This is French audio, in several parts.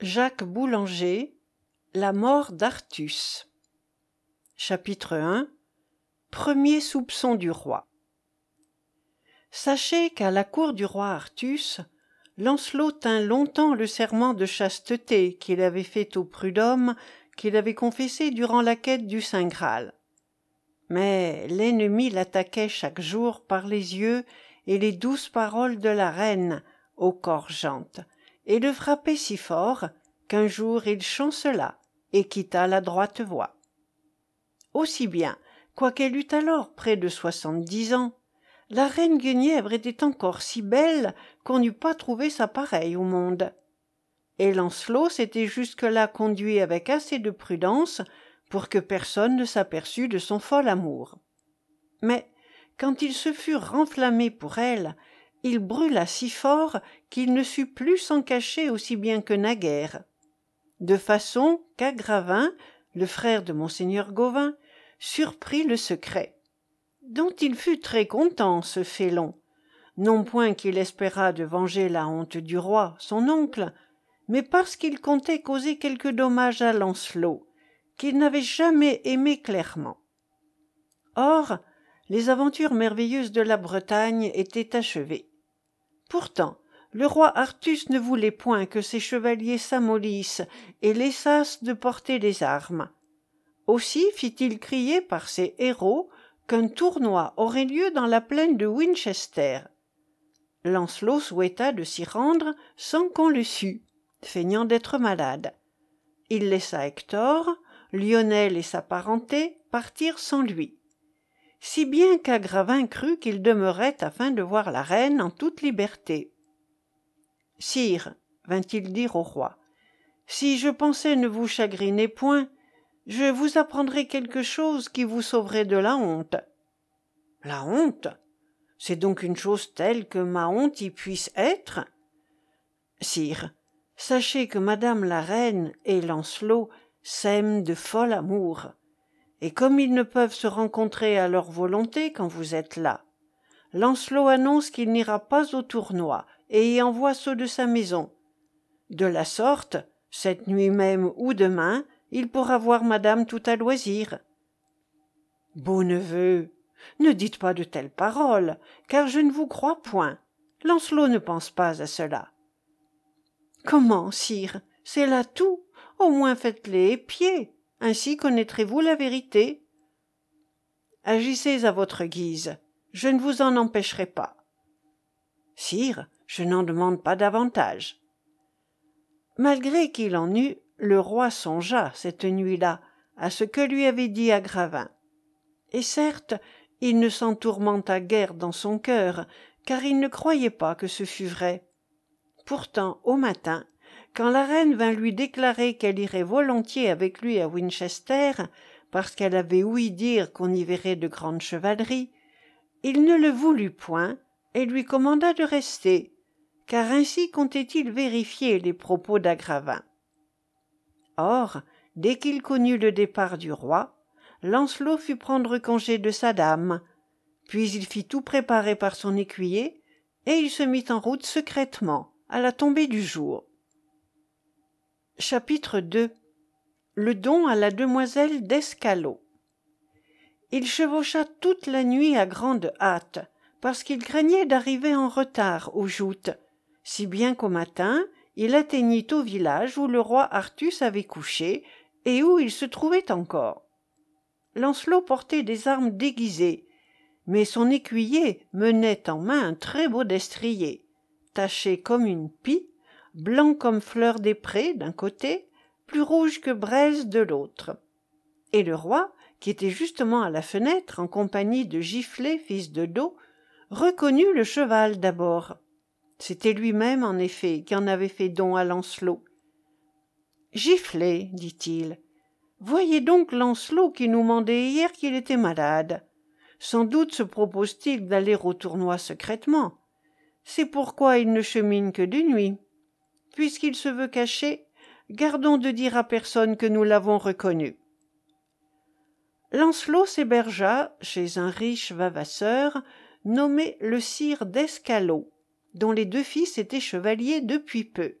Jacques Boulanger, La Mort d'Artus. Chapitre 1. Premier soupçon du roi. Sachez qu'à la cour du roi Artus, Lancelot tint longtemps le serment de chasteté qu'il avait fait au prud'homme, qu'il avait confessé durant la quête du Saint Graal. Mais l'ennemi l'attaquait chaque jour par les yeux et les douces paroles de la reine, ô corgente, et le frappait si fort qu'un jour il chancela et quitta la droite voie. Aussi bien, quoiqu'elle eût alors près de 70 ans, la reine Guenièvre était encore si belle qu'on n'eût pas trouvé sa pareille au monde. Et Lancelot s'était jusque-là conduit avec assez de prudence pour que personne ne s'aperçût de son fol amour. Mais quand il se fut renflammé pour elle, il brûla si fort qu'il ne sut plus s'en cacher aussi bien que naguère. De façon qu'Agravain, le frère de monseigneur Gauvain, surprit le secret, dont il fut très content, ce félon, non point qu'il espéra de venger la honte du roi, son oncle, mais parce qu'il comptait causer quelque dommage à Lancelot, qu'il n'avait jamais aimé clairement. Or, les aventures merveilleuses de la Bretagne étaient achevées. Pourtant, le roi Artus ne voulait point que ses chevaliers s'amollissent et laissassent de porter les armes. Aussi fit-il crier par ses héros qu'un tournoi aurait lieu dans la plaine de Winchester. Lancelot souhaita de s'y rendre sans qu'on le sût, feignant d'être malade. Il laissa Hector, Lionel et sa parenté partir sans lui, si bien qu'Agravain crut qu'il demeurait afin de voir la reine en toute liberté. « Sire, vint-il dire au roi, si je pensais ne vous chagriner point, je vous apprendrai quelque chose qui vous sauverait de la honte. »« La honte? C'est donc une chose telle que ma honte y puisse être ? » ?»« Sire, sachez que madame la reine et Lancelot s'aiment de fol amour. » Et comme ils ne peuvent se rencontrer à leur volonté quand vous êtes là, Lancelot annonce qu'il n'ira pas au tournoi et y envoie ceux de sa maison. De la sorte, cette nuit même ou demain, il pourra voir madame tout à loisir. « Beau neveu, ne dites pas de telles paroles, car je ne vous crois point. Lancelot ne pense pas à cela. »« Comment, sire? C'est là tout. Au moins faites-les épier. Ainsi connaîtrez-vous la vérité. Agissez à votre guise, je ne vous en empêcherai pas. Sire, je n'en demande pas davantage. » Malgré qu'il en eût, le roi songea, cette nuit-là, à ce que lui avait dit Agravain. Et certes, il ne s'en tourmenta guère dans son cœur, car il ne croyait pas que ce fût vrai. Pourtant, au matin, quand la reine vint lui déclarer qu'elle irait volontiers avec lui à Winchester, parce qu'elle avait ouï dire qu'on y verrait de grandes chevaleries, il ne le voulut point et lui commanda de rester, car ainsi comptait-il vérifier les propos d'Agravain. Or, dès qu'il connut le départ du roi, Lancelot fut prendre congé de sa dame, puis il fit tout préparer par son écuyer, et il se mit en route secrètement, à la tombée du jour. Chapitre 2. Le don à la demoiselle d'Escalot. Il chevaucha toute la nuit à grande hâte, parce qu'il craignait d'arriver en retard aux joutes, si bien qu'au matin, il atteignit au village où le roi Artus avait couché et où il se trouvait encore. Lancelot portait des armes déguisées, mais son écuyer menait en main un très beau destrier, taché comme une pie, blanc comme fleur des prés d'un côté, plus rouge que braise de l'autre. Et le roi, qui était justement à la fenêtre en compagnie de Giflet, fils de Do, reconnut le cheval d'abord. C'était lui-même, en effet, qui en avait fait don à Lancelot. « Giflet, dit-il, voyez donc Lancelot qui nous mandait hier qu'il était malade. Sans doute se propose-t-il d'aller au tournoi secrètement. C'est pourquoi il ne chemine que de nuit. Puisqu'il se veut caché, gardons de dire à personne que nous l'avons reconnu. » Lancelot s'hébergea chez un riche vavasseur nommé le sire d'Escalot, dont les deux fils étaient chevaliers depuis peu.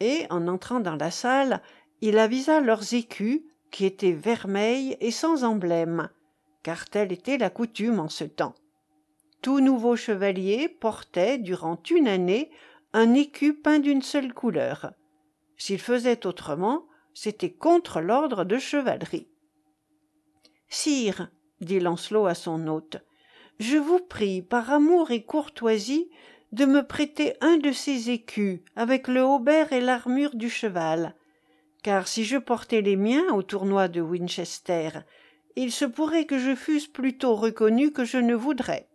et, en entrant dans la salle, il avisa leurs écus, qui étaient vermeils et sans emblème, car telle était la coutume en ce temps. Tout nouveau chevalier portait, durant une année, un écu peint d'une seule couleur. S'il faisait autrement, c'était contre l'ordre de chevalerie. « Sire, dit Lancelot à son hôte, je vous prie, par amour et courtoisie, de me prêter un de ces écus, avec le haubert et l'armure du cheval, car si je portais les miens au tournoi de Winchester, il se pourrait que je fusse plutôt reconnu que je ne voudrais. »«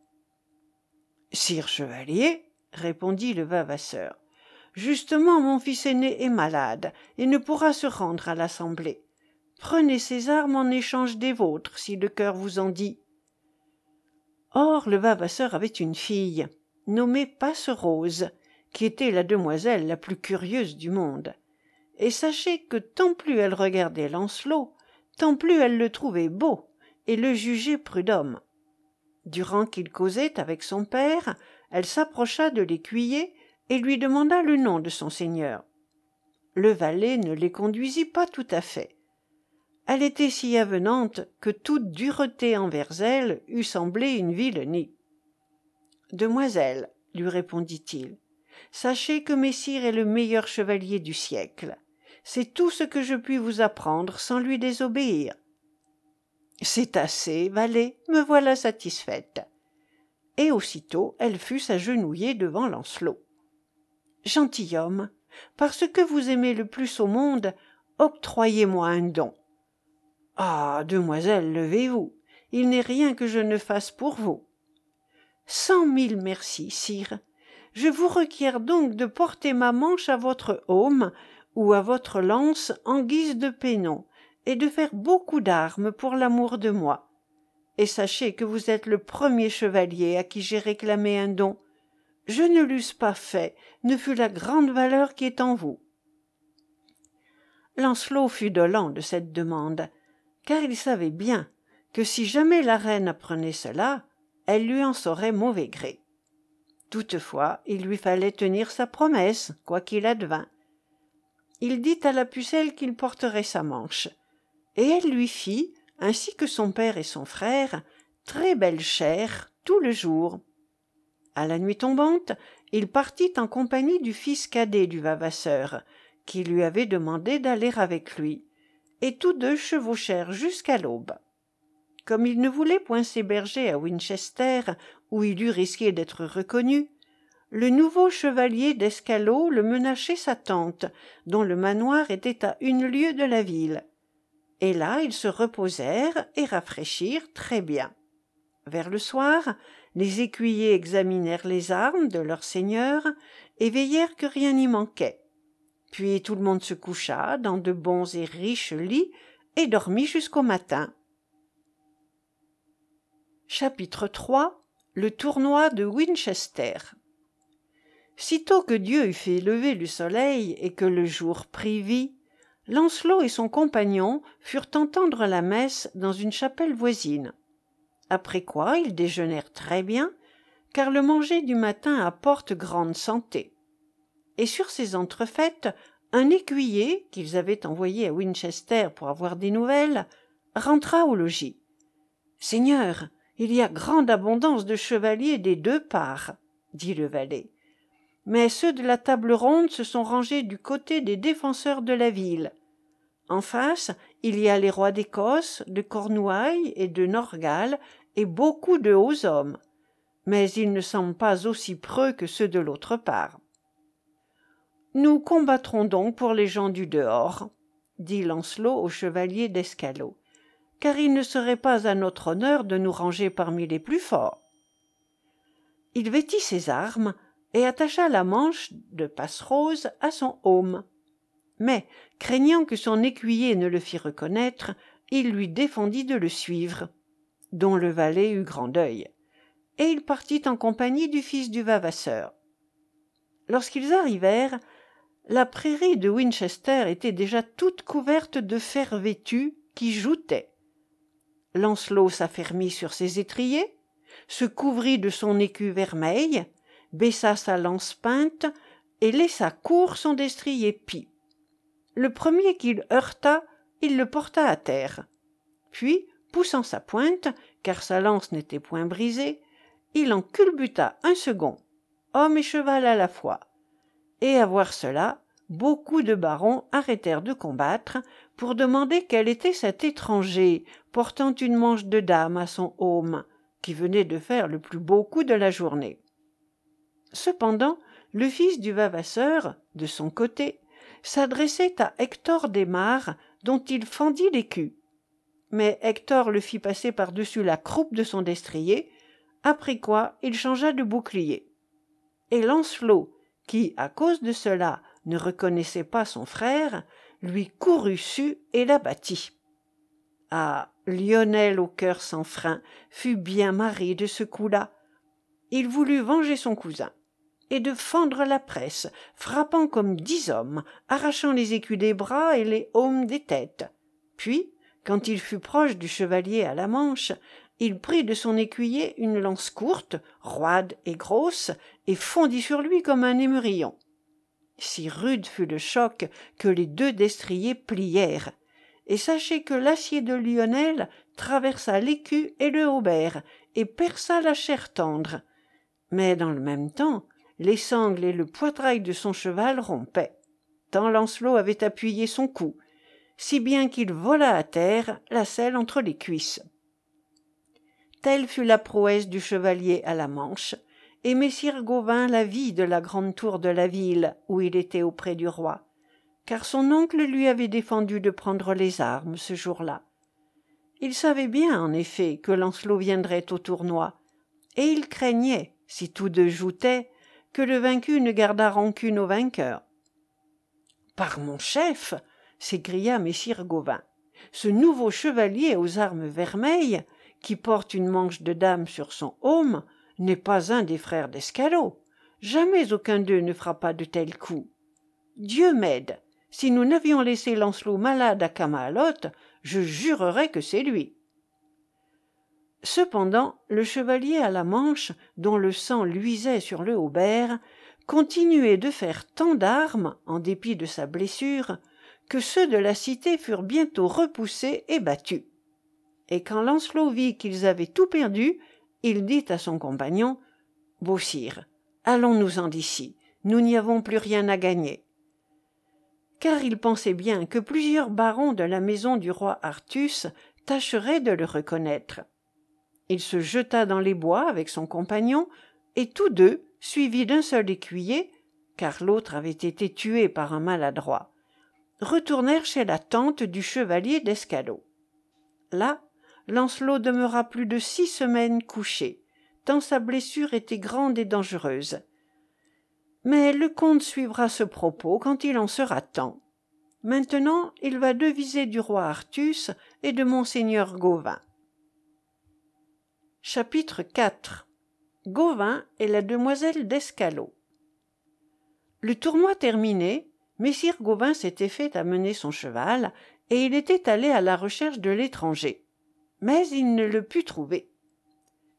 Sire chevalier, » répondit le vavasseur, « justement mon fils aîné est malade et ne pourra se rendre à l'assemblée. Prenez ses armes en échange des vôtres, si le cœur vous en dit. » Or le vavasseur avait une fille, nommée Passe Rose, qui était la demoiselle la plus curieuse du monde. Et sachez que tant plus elle regardait Lancelot, tant plus elle le trouvait beau et le jugeait prud'homme. Durant qu'il causait avec son père, elle s'approcha de l'écuyer et lui demanda le nom de son seigneur. Le valet ne les conduisit pas tout à fait. Elle était si avenante que toute dureté envers elle eût semblé une vilenie. « Demoiselle, » lui répondit-il, « sachez que Messire est le meilleur chevalier du siècle. C'est tout ce que je puis vous apprendre sans lui désobéir. »« C'est assez, valet, me voilà satisfaite. » Et aussitôt elle fut s'agenouiller devant Lancelot. « Gentilhomme, parce que vous aimez le plus au monde, octroyez-moi un don. »« Ah, demoiselle, levez-vous, il n'est rien que je ne fasse pour vous. » »« 100 000 merci, sire. Je vous requiers donc de porter ma manche à votre aume ou à votre lance en guise de pennon, et de faire beaucoup d'armes pour l'amour de moi. Et sachez que vous êtes le premier chevalier à qui j'ai réclamé un don. Je ne l'eusse pas fait, ne fut la grande valeur qui est en vous. » Lancelot fut dolent de cette demande, car il savait bien que si jamais la reine apprenait cela, elle lui en saurait mauvais gré. Toutefois, il lui fallait tenir sa promesse, quoi qu'il advint. Il dit à la pucelle qu'il porterait sa manche, et elle lui fit, ainsi que son père et son frère, très belle chère tout le jour. À la nuit tombante, il partit en compagnie du fils cadet du vavasseur, qui lui avait demandé d'aller avec lui, et tous deux chevauchèrent jusqu'à l'aube. Comme il ne voulait point s'héberger à Winchester, où il eût risqué d'être reconnu, le nouveau chevalier d'Escalot le mena chez sa tante, dont le manoir était à 1 lieue de la ville. Et là, ils se reposèrent et rafraîchirent très bien. Vers le soir, les écuyers examinèrent les armes de leur seigneur et veillèrent que rien n'y manquait. Puis tout le monde se coucha dans de bons et riches lits et dormit jusqu'au matin. Chapitre 3. Le tournoi de Winchester. Sitôt que Dieu eut fait lever le soleil et que le jour prit vie, Lancelot et son compagnon furent entendre la messe dans une chapelle voisine. Après quoi ils déjeunèrent très bien, car le manger du matin apporte grande santé. Et sur ces entrefaites, un écuyer, qu'ils avaient envoyé à Winchester pour avoir des nouvelles, rentra au logis. « Seigneur, il y a grande abondance de chevaliers des deux parts, » dit le valet. « Mais ceux de la table ronde se sont rangés du côté des défenseurs de la ville. » En face, il y a les rois d'Écosse, de Cornouailles et de Norgal, et beaucoup de hauts hommes. Mais ils ne semblent pas aussi preux que ceux de l'autre part. « Nous combattrons donc pour les gens du dehors, » dit Lancelot au chevalier d'Escalot, « car il ne serait pas à notre honneur de nous ranger parmi les plus forts. » Il vêtit ses armes et attacha la manche de Passerose à son aume. Mais, craignant que son écuyer ne le fît reconnaître, il lui défendit de le suivre, dont le valet eut grand deuil, et il partit en compagnie du fils du vavasseur. Lorsqu'ils arrivèrent, la prairie de Winchester était déjà toute couverte de fers vêtus qui joutaient. Lancelot s'affermit sur ses étriers, se couvrit de son écu vermeil, baissa sa lance peinte et laissa court son destrier pis. Le premier qu'il heurta, il le porta à terre. Puis, poussant sa pointe, car sa lance n'était point brisée, il en culbuta un second, homme et cheval à la fois. Et à voir cela, beaucoup de barons arrêtèrent de combattre pour demander quel était cet étranger portant une manche de dame à son aume, qui venait de faire le plus beau coup de la journée. Cependant, le fils du Vavasseur, de son côté, s'adressait à Hector des Mares, dont il fendit l'écu. Mais Hector le fit passer par-dessus la croupe de son destrier, après quoi il changea de bouclier. Et Lancelot, qui, à cause de cela, ne reconnaissait pas son frère, lui courut su et l'abattit. Ah, Lionel, au cœur sans frein, fut bien marré de ce coup-là. Il voulut venger son cousin, et de fendre la presse, frappant comme 10 hommes, arrachant les écus des bras et les aumes des têtes. Puis, quand il fut proche du chevalier à la manche, il prit de son écuyer une lance courte, roide et grosse, et fondit sur lui comme un émerillon. Si rude fut le choc que les 2 destriers plièrent, et sachez que l'acier de Lionel traversa l'écu et le haubert, et perça la chair tendre. Mais dans le même temps, les sangles et le poitrail de son cheval rompaient, tant Lancelot avait appuyé son coup, si bien qu'il vola à terre, la selle entre les cuisses. Telle fut la prouesse du chevalier à la manche, et messire Gauvain la vit de la grande tour de la ville où il était auprès du roi, car son oncle lui avait défendu de prendre les armes ce jour-là. Il savait bien, en effet, que Lancelot viendrait au tournoi, et il craignait, si tous deux joutaient, que le vaincu ne gardât rancune au vainqueur. « Par mon chef !» s'égria messire Gauvain. « Ce nouveau chevalier aux armes vermeilles, qui porte une manche de dame sur son aume, n'est pas un des frères d'Escalot. Jamais aucun d'eux ne frappa de tels coups. Dieu m'aide, si nous n'avions laissé Lancelot malade à Kamaalot, je jurerais que c'est lui. » Cependant, le chevalier à la manche, dont le sang luisait sur le haubert, continuait de faire tant d'armes, en dépit de sa blessure, que ceux de la cité furent bientôt repoussés et battus. Et quand Lancelot vit qu'ils avaient tout perdu, il dit à son compagnon, « Beau sire, allons-nous-en d'ici, nous n'y avons plus rien à gagner. » Car il pensait bien que plusieurs barons de la maison du roi Artus tâcheraient de le reconnaître. Il se jeta dans les bois avec son compagnon, et tous deux, suivis d'un seul écuyer, car l'autre avait été tué par un maladroit, retournèrent chez la tente du chevalier d'Escalot. Là, Lancelot demeura plus de 6 semaines couché, tant sa blessure était grande et dangereuse. Mais le comte suivra ce propos quand il en sera temps. Maintenant, il va deviser du roi Artus et de monseigneur Gauvain. Chapitre 4. Gauvain et la demoiselle d'Escalot. Le tournoi terminé, messire Gauvain s'était fait amener son cheval et il était allé à la recherche de l'étranger. Mais il ne le put trouver.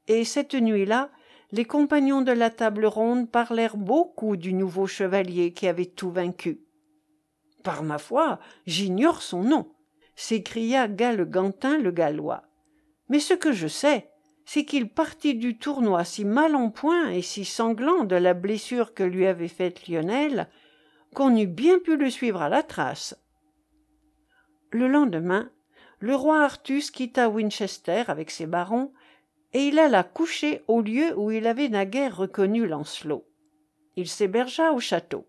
Et cette nuit-là, les compagnons de la table ronde parlèrent beaucoup du nouveau chevalier qui avait tout vaincu. « Par ma foi, j'ignore son nom !» s'écria Galegantin le Gallois. « Mais ce que je sais, c'est qu'il partit du tournoi si mal en point et si sanglant de la blessure que lui avait faite Lionel, qu'on eût bien pu le suivre à la trace. » Le lendemain, le roi Artus quitta Winchester avec ses barons et il alla coucher au lieu où il avait naguère reconnu Lancelot. Il s'hébergea au château.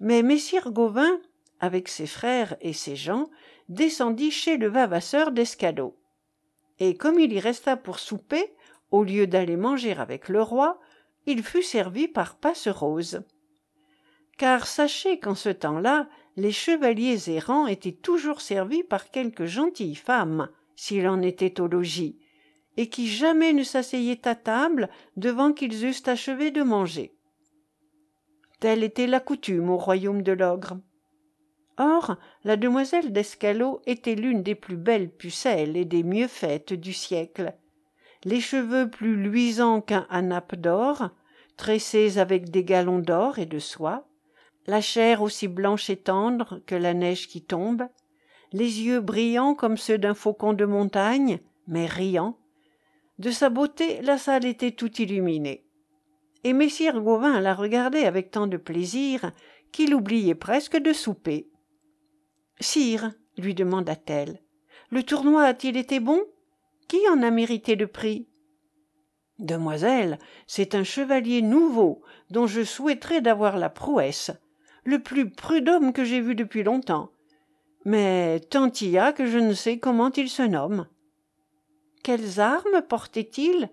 Mais messire Gauvain, avec ses frères et ses gens, descendit chez le Vavasseur d'Escalot. Et comme il y resta pour souper, au lieu d'aller manger avec le roi, il fut servi par Passe Rose. Car sachez qu'en ce temps-là, les chevaliers errants étaient toujours servis par quelque gentille femme, s'il en était au logis, et qui jamais ne s'asseyaient à table devant qu'ils eussent achevé de manger. Telle était la coutume au royaume de l'ogre. Or, la demoiselle d'Escalot était l'une des plus belles pucelles et des mieux faites du siècle. Les cheveux plus luisants qu'un hanape d'or, tressés avec des galons d'or et de soie, la chair aussi blanche et tendre que la neige qui tombe, les yeux brillants comme ceux d'un faucon de montagne, mais riants. De sa beauté, la salle était tout illuminée. Et Messire Gauvain la regardait avec tant de plaisir qu'il oubliait presque de souper. « Sire, » lui demanda-t-elle, « le tournoi a-t-il été bon? Qui en a mérité le prix? »« Demoiselle, c'est un chevalier nouveau dont je souhaiterais d'avoir la prouesse, le plus prud'homme que j'ai vu depuis longtemps. Mais tant y a que je ne sais comment il se nomme. » « Quelles armes portait-il ? » ?»«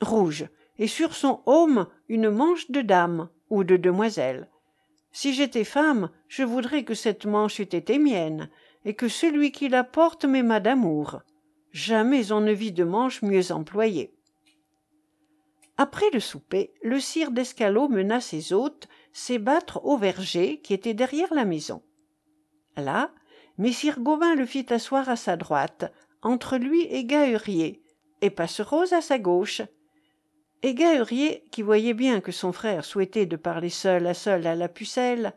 Rouge, et sur son aume une manche de dame ou de demoiselle. » Si j'étais femme, je voudrais que cette manche eût été mienne, et que celui qui la porte m'aimât d'amour. Jamais on ne vit de manche mieux employée. Après le souper, le sire d'Escalot mena ses hôtes s'ébattre au verger qui était derrière la maison. Là, Messire Gauvain le fit asseoir à sa droite, entre lui et Gaheris, et Passe Rose à sa gauche. Et Gaheris, qui voyait bien que son frère souhaitait de parler seul à la pucelle,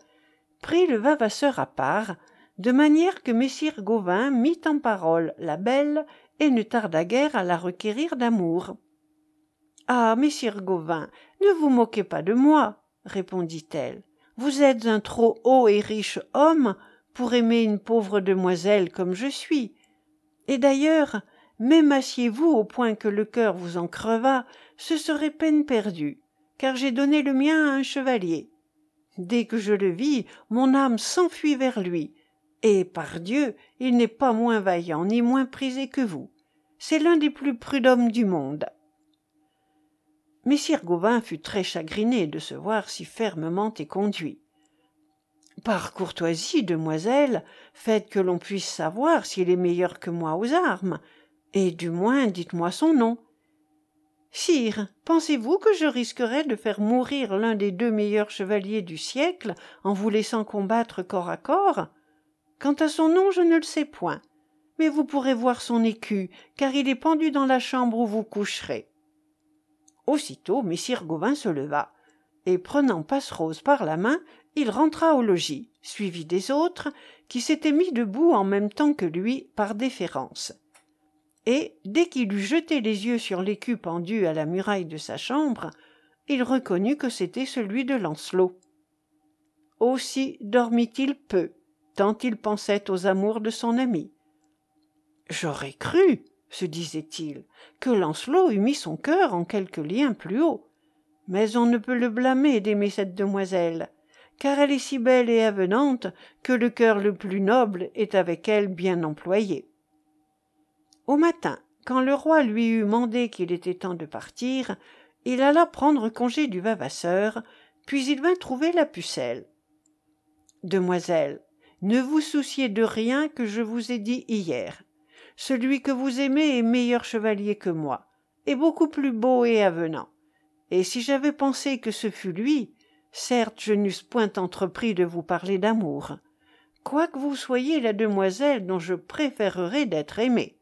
prit le Vavasseur à part, de manière que Messire Gauvain mit en parole la belle et ne tarda guère à la requérir d'amour. « Ah, Messire Gauvain, ne vous moquez pas de moi, » répondit-elle. « Vous êtes un trop haut et riche homme pour aimer une pauvre demoiselle comme je suis. Et d'ailleurs, m'aimassiez-vous au point que le cœur vous en crevât, ce serait peine perdue, car j'ai donné le mien à un chevalier. Dès que je le vis, mon âme s'enfuit vers lui, et, par Dieu, il n'est pas moins vaillant ni moins prisé que vous. C'est l'un des plus prud'hommes du monde. » Messire Gauvain fut très chagriné de se voir si fermement éconduit. « Par courtoisie, demoiselle, faites que l'on puisse savoir s'il est meilleur que moi aux armes, et du moins dites-moi son nom. » « Sire, pensez-vous que je risquerais de faire mourir l'un des deux meilleurs chevaliers du siècle en vous laissant combattre corps à corps? Quant à son nom, je ne le sais point, mais vous pourrez voir son écu, car il est pendu dans la chambre où vous coucherez. » Aussitôt, Messire Gauvain se leva, et prenant Passe Rose par la main, il rentra au logis, suivi des autres, qui s'étaient mis debout en même temps que lui par déférence. Et, dès qu'il eut jeté les yeux sur l'écu pendu à la muraille de sa chambre, il reconnut que c'était celui de Lancelot. Aussi dormit-il peu, tant il pensait aux amours de son ami. « J'aurais cru, se disait-il, que Lancelot eût mis son cœur en quelque lien plus haut. Mais on ne peut le blâmer d'aimer cette demoiselle, car elle est si belle et avenante que le cœur le plus noble est avec elle bien employé. » Au matin, quand le roi lui eut mandé qu'il était temps de partir, il alla prendre congé du Vavasseur, puis il vint trouver la pucelle. « Demoiselle, ne vous souciez de rien que je vous ai dit hier. Celui que vous aimez est meilleur chevalier que moi, et beaucoup plus beau et avenant. Et si j'avais pensé que ce fût lui, certes je n'eusse point entrepris de vous parler d'amour, quoique vous soyez la demoiselle dont je préférerais d'être aimée.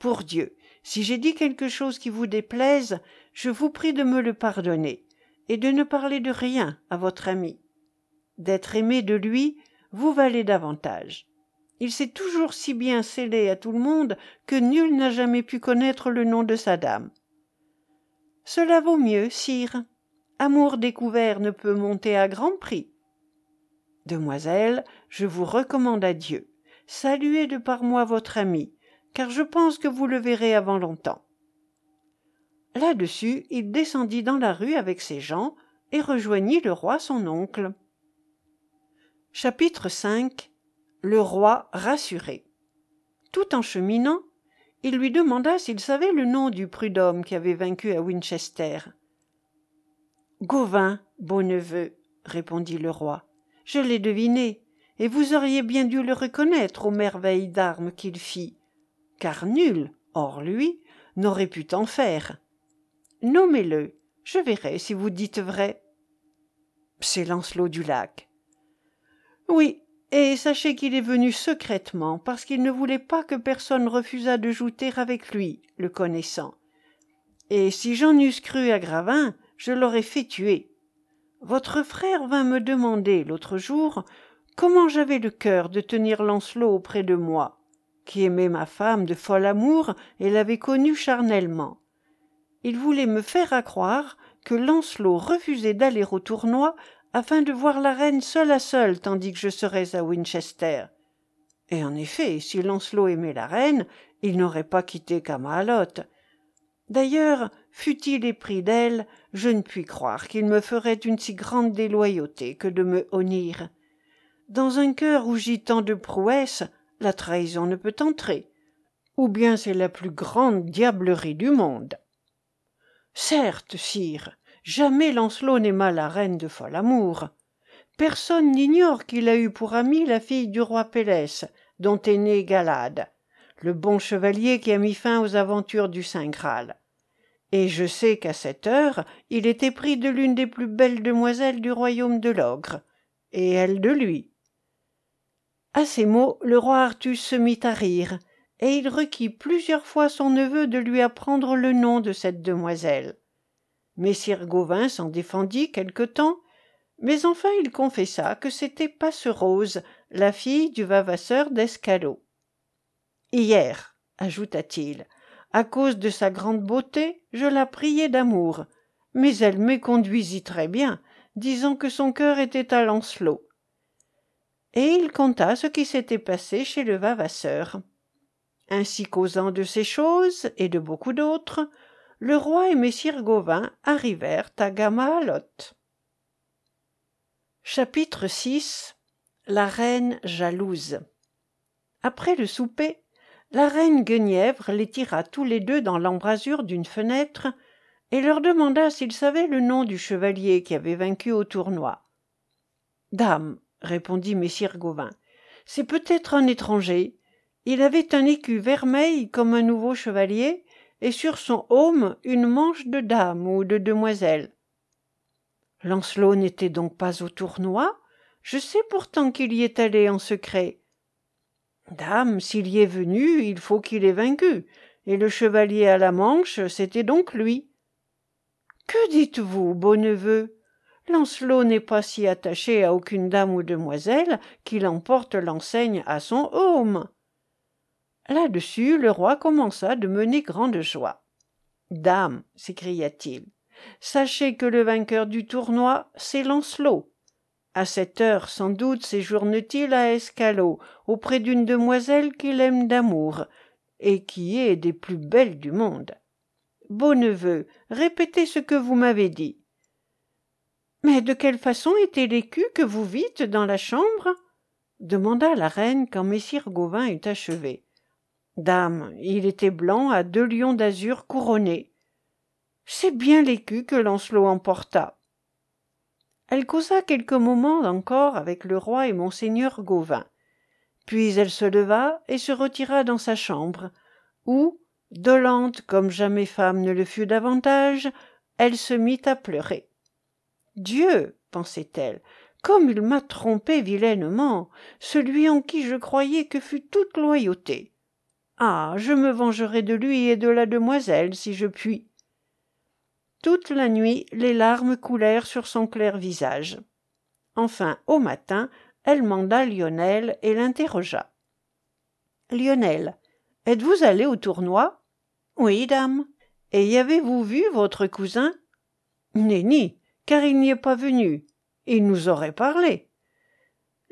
Pour Dieu, si j'ai dit quelque chose qui vous déplaise, je vous prie de me le pardonner, et de ne parler de rien à votre ami. D'être aimé de lui, vous valez davantage. Il s'est toujours si bien scellé à tout le monde que nul n'a jamais pu connaître le nom de sa dame. » « Cela vaut mieux, sire. Amour découvert ne peut monter à grand prix. Demoiselle, je vous recommande à Dieu. Saluez de par moi votre ami, car je pense que vous le verrez avant longtemps. » Là-dessus, il descendit dans la rue avec ses gens et rejoignit le roi son oncle. Chapitre 5. Le roi rassuré. Tout en cheminant, il lui demanda s'il savait le nom du prud'homme qui avait vaincu à Winchester. « Gauvain, beau neveu, » répondit le roi, « je l'ai deviné, et vous auriez bien dû le reconnaître aux merveilles d'armes qu'il fit, car nul, hors lui, n'aurait pu en faire. Nommez-le, je verrai si vous dites vrai. » C'est Lancelot du Lac. « Oui, et sachez qu'il est venu secrètement, parce qu'il ne voulait pas que personne refusât de jouter avec lui, le connaissant. Et si j'en eusse cru Agravain, je l'aurais fait tuer. Votre frère vint me demander l'autre jour comment j'avais le cœur de tenir Lancelot auprès de moi, qui aimait ma femme de fol amour et l'avait connue charnellement. Il voulait me faire accroire que Lancelot refusait d'aller au tournoi afin de voir la reine seule à seule tandis que je serais à Winchester. Et en effet, si Lancelot aimait la reine, il n'aurait pas quitté Kamaalot. D'ailleurs, fût-il épris d'elle, je ne puis croire qu'il me ferait une si grande déloyauté que de me honnir. Dans un cœur où j'ai tant de prouesses, la trahison ne peut entrer, ou bien c'est la plus grande diablerie du monde. Certes, sire, jamais Lancelot n'aima la reine de fol amour. Personne n'ignore qu'il a eu pour amie la fille du roi Pélès, dont est né Galaad, le bon chevalier qui a mis fin aux aventures du Saint Graal. Et je sais qu'à cette heure, il était pris de l'une des plus belles demoiselles du royaume de l'ogre, et elle de lui. » À ces mots, le roi Artus se mit à rire, et il requit plusieurs fois son neveu de lui apprendre le nom de cette demoiselle. Messire Gauvain s'en défendit quelque temps, mais enfin il confessa que c'était Passe Rose, la fille du vavasseur d'Escalot. « Hier, ajouta-t-il, à cause de sa grande beauté, je la priais d'amour, mais elle m'éconduisit très bien, disant que son cœur était à Lancelot. » Et il conta ce qui s'était passé chez le vavasseur. Ainsi causant de ces choses et de beaucoup d'autres, le roi et messire Gauvain arrivèrent à Kamaalot. Chapitre 6. La reine jalouse. Après le souper, la reine Guenièvre les tira tous les deux dans l'embrasure d'une fenêtre et leur demanda s'ils savaient le nom du chevalier qui avait vaincu au tournoi. « Dame, » répondit messire Gauvain, « c'est peut-être un étranger. Il avait un écu vermeil comme un nouveau chevalier et sur son aume une manche de dame ou de demoiselle. » Lancelot n'était donc pas au tournoi. Je sais pourtant qu'il y est allé en secret. Dame, s'il y est venu, il faut qu'il ait vaincu, et le chevalier à la manche, c'était donc lui. Que dites-vous, beau neveu? Lancelot n'est pas si attaché à aucune dame ou demoiselle qu'il emporte l'enseigne à son aume. Là-dessus, le roi commença de mener grande joie. Dame, s'écria-t-il, sachez que le vainqueur du tournoi, c'est Lancelot. À cette heure, sans doute, séjourne-t-il à Escalot, auprès d'une demoiselle qu'il aime d'amour, et qui est des plus belles du monde. Beau neveu, répétez ce que vous m'avez dit. Mais de quelle façon était l'écu que vous vîtes dans la chambre? Demanda la reine quand messire Gauvain eut achevé. Dame, il était blanc à 2 lions d'azur couronnés. C'est bien l'écu que Lancelot emporta. Elle causa quelques moments encore avec le roi et monseigneur Gauvain. Puis elle se leva et se retira dans sa chambre, où, dolente comme jamais femme ne le fut davantage, elle se mit à pleurer. « Dieu, pensait-elle, comme il m'a trompée vilainement, celui en qui je croyais que fut toute loyauté. Ah, je me vengerai de lui et de la demoiselle, si je puis. » Toute la nuit, les larmes coulèrent sur son clair visage. Enfin, au matin, elle manda Lionel et l'interrogea. « Lionel, êtes-vous allé au tournoi ? » ?»« Oui, dame. »« Et y avez-vous vu votre cousin ?»« Nenni, car il n'y est pas venu. Il nous aurait parlé. »«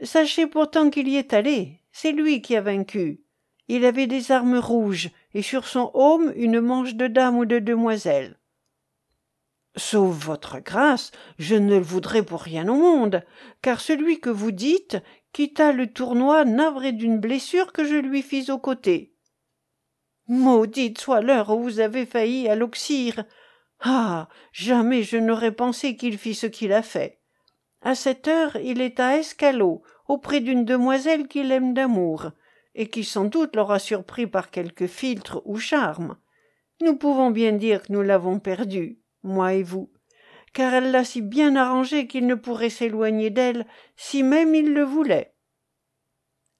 Sachez pourtant qu'il y est allé. C'est lui qui a vaincu. Il avait des armes rouges et sur son aume une manche de dame ou de demoiselle. » « Sauf votre grâce, je ne le voudrais pour rien au monde, car celui que vous dites quitta le tournoi navré d'une blessure que je lui fis au côté. Maudite soit l'heure où vous avez failli à l'Auxire. Ah, jamais je n'aurais pensé qu'il fit ce qu'il a fait. À cette heure, il est à Escalot, auprès d'une demoiselle qu'il aime d'amour, et qui sans doute l'aura surpris par quelque filtre ou charme. Nous pouvons bien dire que nous l'avons perdu. Moi et vous, car elle l'a si bien arrangé qu'il ne pourrait s'éloigner d'elle si même il le voulait. »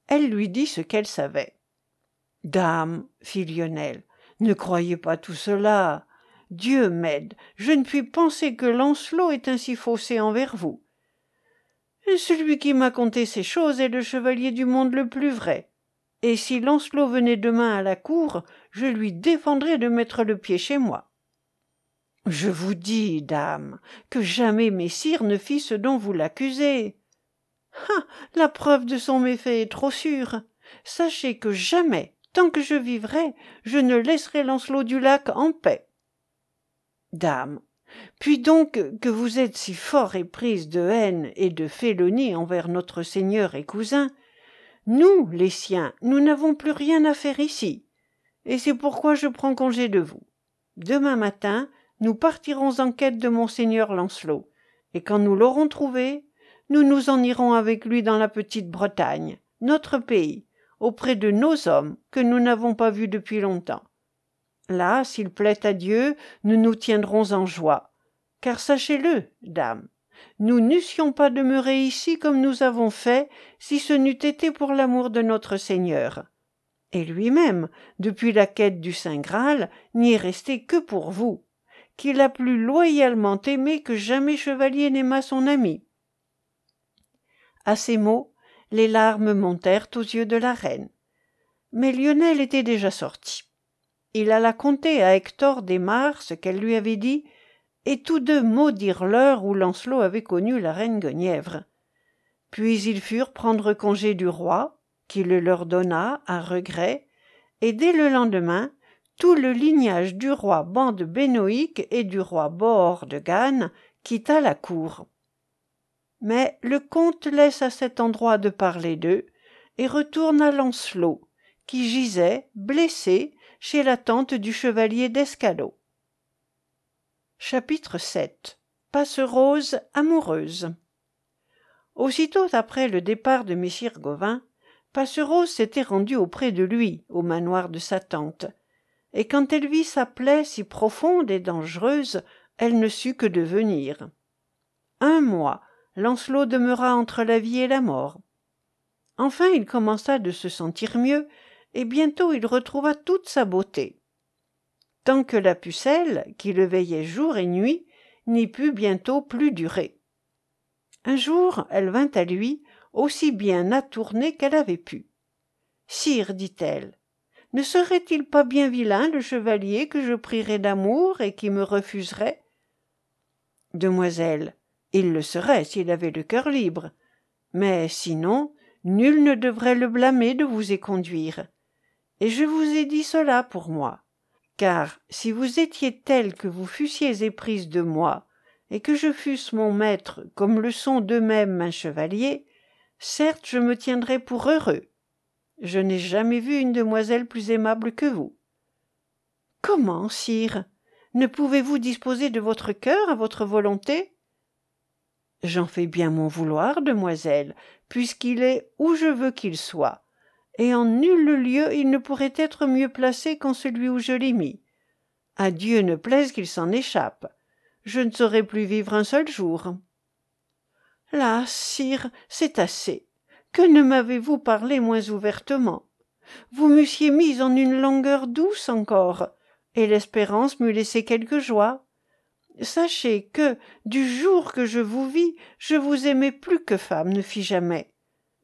Elle lui dit ce qu'elle savait. « Dame, fit Lionel, ne croyez pas tout cela. Dieu m'aide, je ne puis penser que Lancelot est ainsi faussé envers vous. Et celui qui m'a conté ces choses est le chevalier du monde le plus vrai. Et si Lancelot venait demain à la cour, je lui défendrais de mettre le pied chez moi. Je vous dis, dame, que jamais messire ne fit ce dont vous l'accusez. Ah, la preuve de son méfait est trop sûre. Sachez que jamais, tant que je vivrai, je ne laisserai Lancelot du Lac en paix. Dame, puis donc que vous êtes si fort éprise de haine et de félonie envers notre seigneur et cousin, nous, les siens, nous n'avons plus rien à faire ici, et c'est pourquoi je prends congé de vous. Demain matin, nous partirons en quête de monseigneur Lancelot, et quand nous l'aurons trouvé, nous nous en irons avec lui dans la Petite-Bretagne, notre pays, auprès de nos hommes que nous n'avons pas vus depuis longtemps. Là, s'il plaît à Dieu, nous nous tiendrons en joie. Car sachez-le, dame, nous n'eussions pas demeuré ici comme nous avons fait si ce n'eût été pour l'amour de notre Seigneur. Et lui-même, depuis la quête du Saint Graal, n'y est resté que pour vous, qu'il a plus loyalement aimé que jamais chevalier n'aima son ami. » À ces mots, les larmes montèrent aux yeux de la reine. Mais Lionel était déjà sorti. Il alla conter à Hector d'Aymar ce qu'elle lui avait dit, et tous deux maudirent l'heure où Lancelot avait connu la reine Guenièvre. Puis ils furent prendre congé du roi, qui le leur donna à regret, et dès le lendemain, tout le lignage du roi Ban de Bénoïc et du roi Bohor de Gannes quitta la cour. Mais le comte laisse à cet endroit de parler d'eux, et retourne à Lancelot, qui gisait, blessé, chez la tante du chevalier d'Escalot. Chapitre 7. Passe Rose amoureuse. Aussitôt après le départ de messire Gauvain, Passe Rose s'était rendue auprès de lui, au manoir de sa tante, et quand elle vit sa plaie si profonde et dangereuse, elle ne sut que devenir. Un mois, Lancelot demeura entre la vie et la mort. Enfin, il commença de se sentir mieux, et bientôt il retrouva toute sa beauté. Tant que la pucelle, qui le veillait jour et nuit, n'y put bientôt plus durer. Un jour, elle vint à lui, aussi bien attournée qu'elle avait pu. « Sire, dit-elle, ne serait-il pas bien vilain le chevalier que je prierais d'amour et qui me refuserait ?»« Demoiselle, il le serait s'il avait le cœur libre, mais sinon, nul ne devrait le blâmer de vous y conduire. Et je vous ai dit cela pour moi, car si vous étiez telle que vous fussiez éprise de moi, et que je fusse mon maître comme le sont d'eux-mêmes un chevalier, certes je me tiendrais pour heureux. Je n'ai jamais vu une demoiselle plus aimable que vous. » « Comment, sire? Ne pouvez-vous disposer de votre cœur à votre volonté ? » « J'en fais bien mon vouloir, demoiselle, puisqu'il est où je veux qu'il soit, et en nul lieu il ne pourrait être mieux placé qu'en celui où je l'ai mis. À Dieu ne plaise qu'il s'en échappe. Je ne saurais plus vivre un seul jour. » « Là, sire, c'est assez. Que ne m'avez-vous parlé moins ouvertement? Vous m'eussiez mise en une langueur douce encore, et l'espérance m'eût laissé quelque joie. Sachez que, du jour que je vous vis, je vous aimais plus que femme ne fit jamais.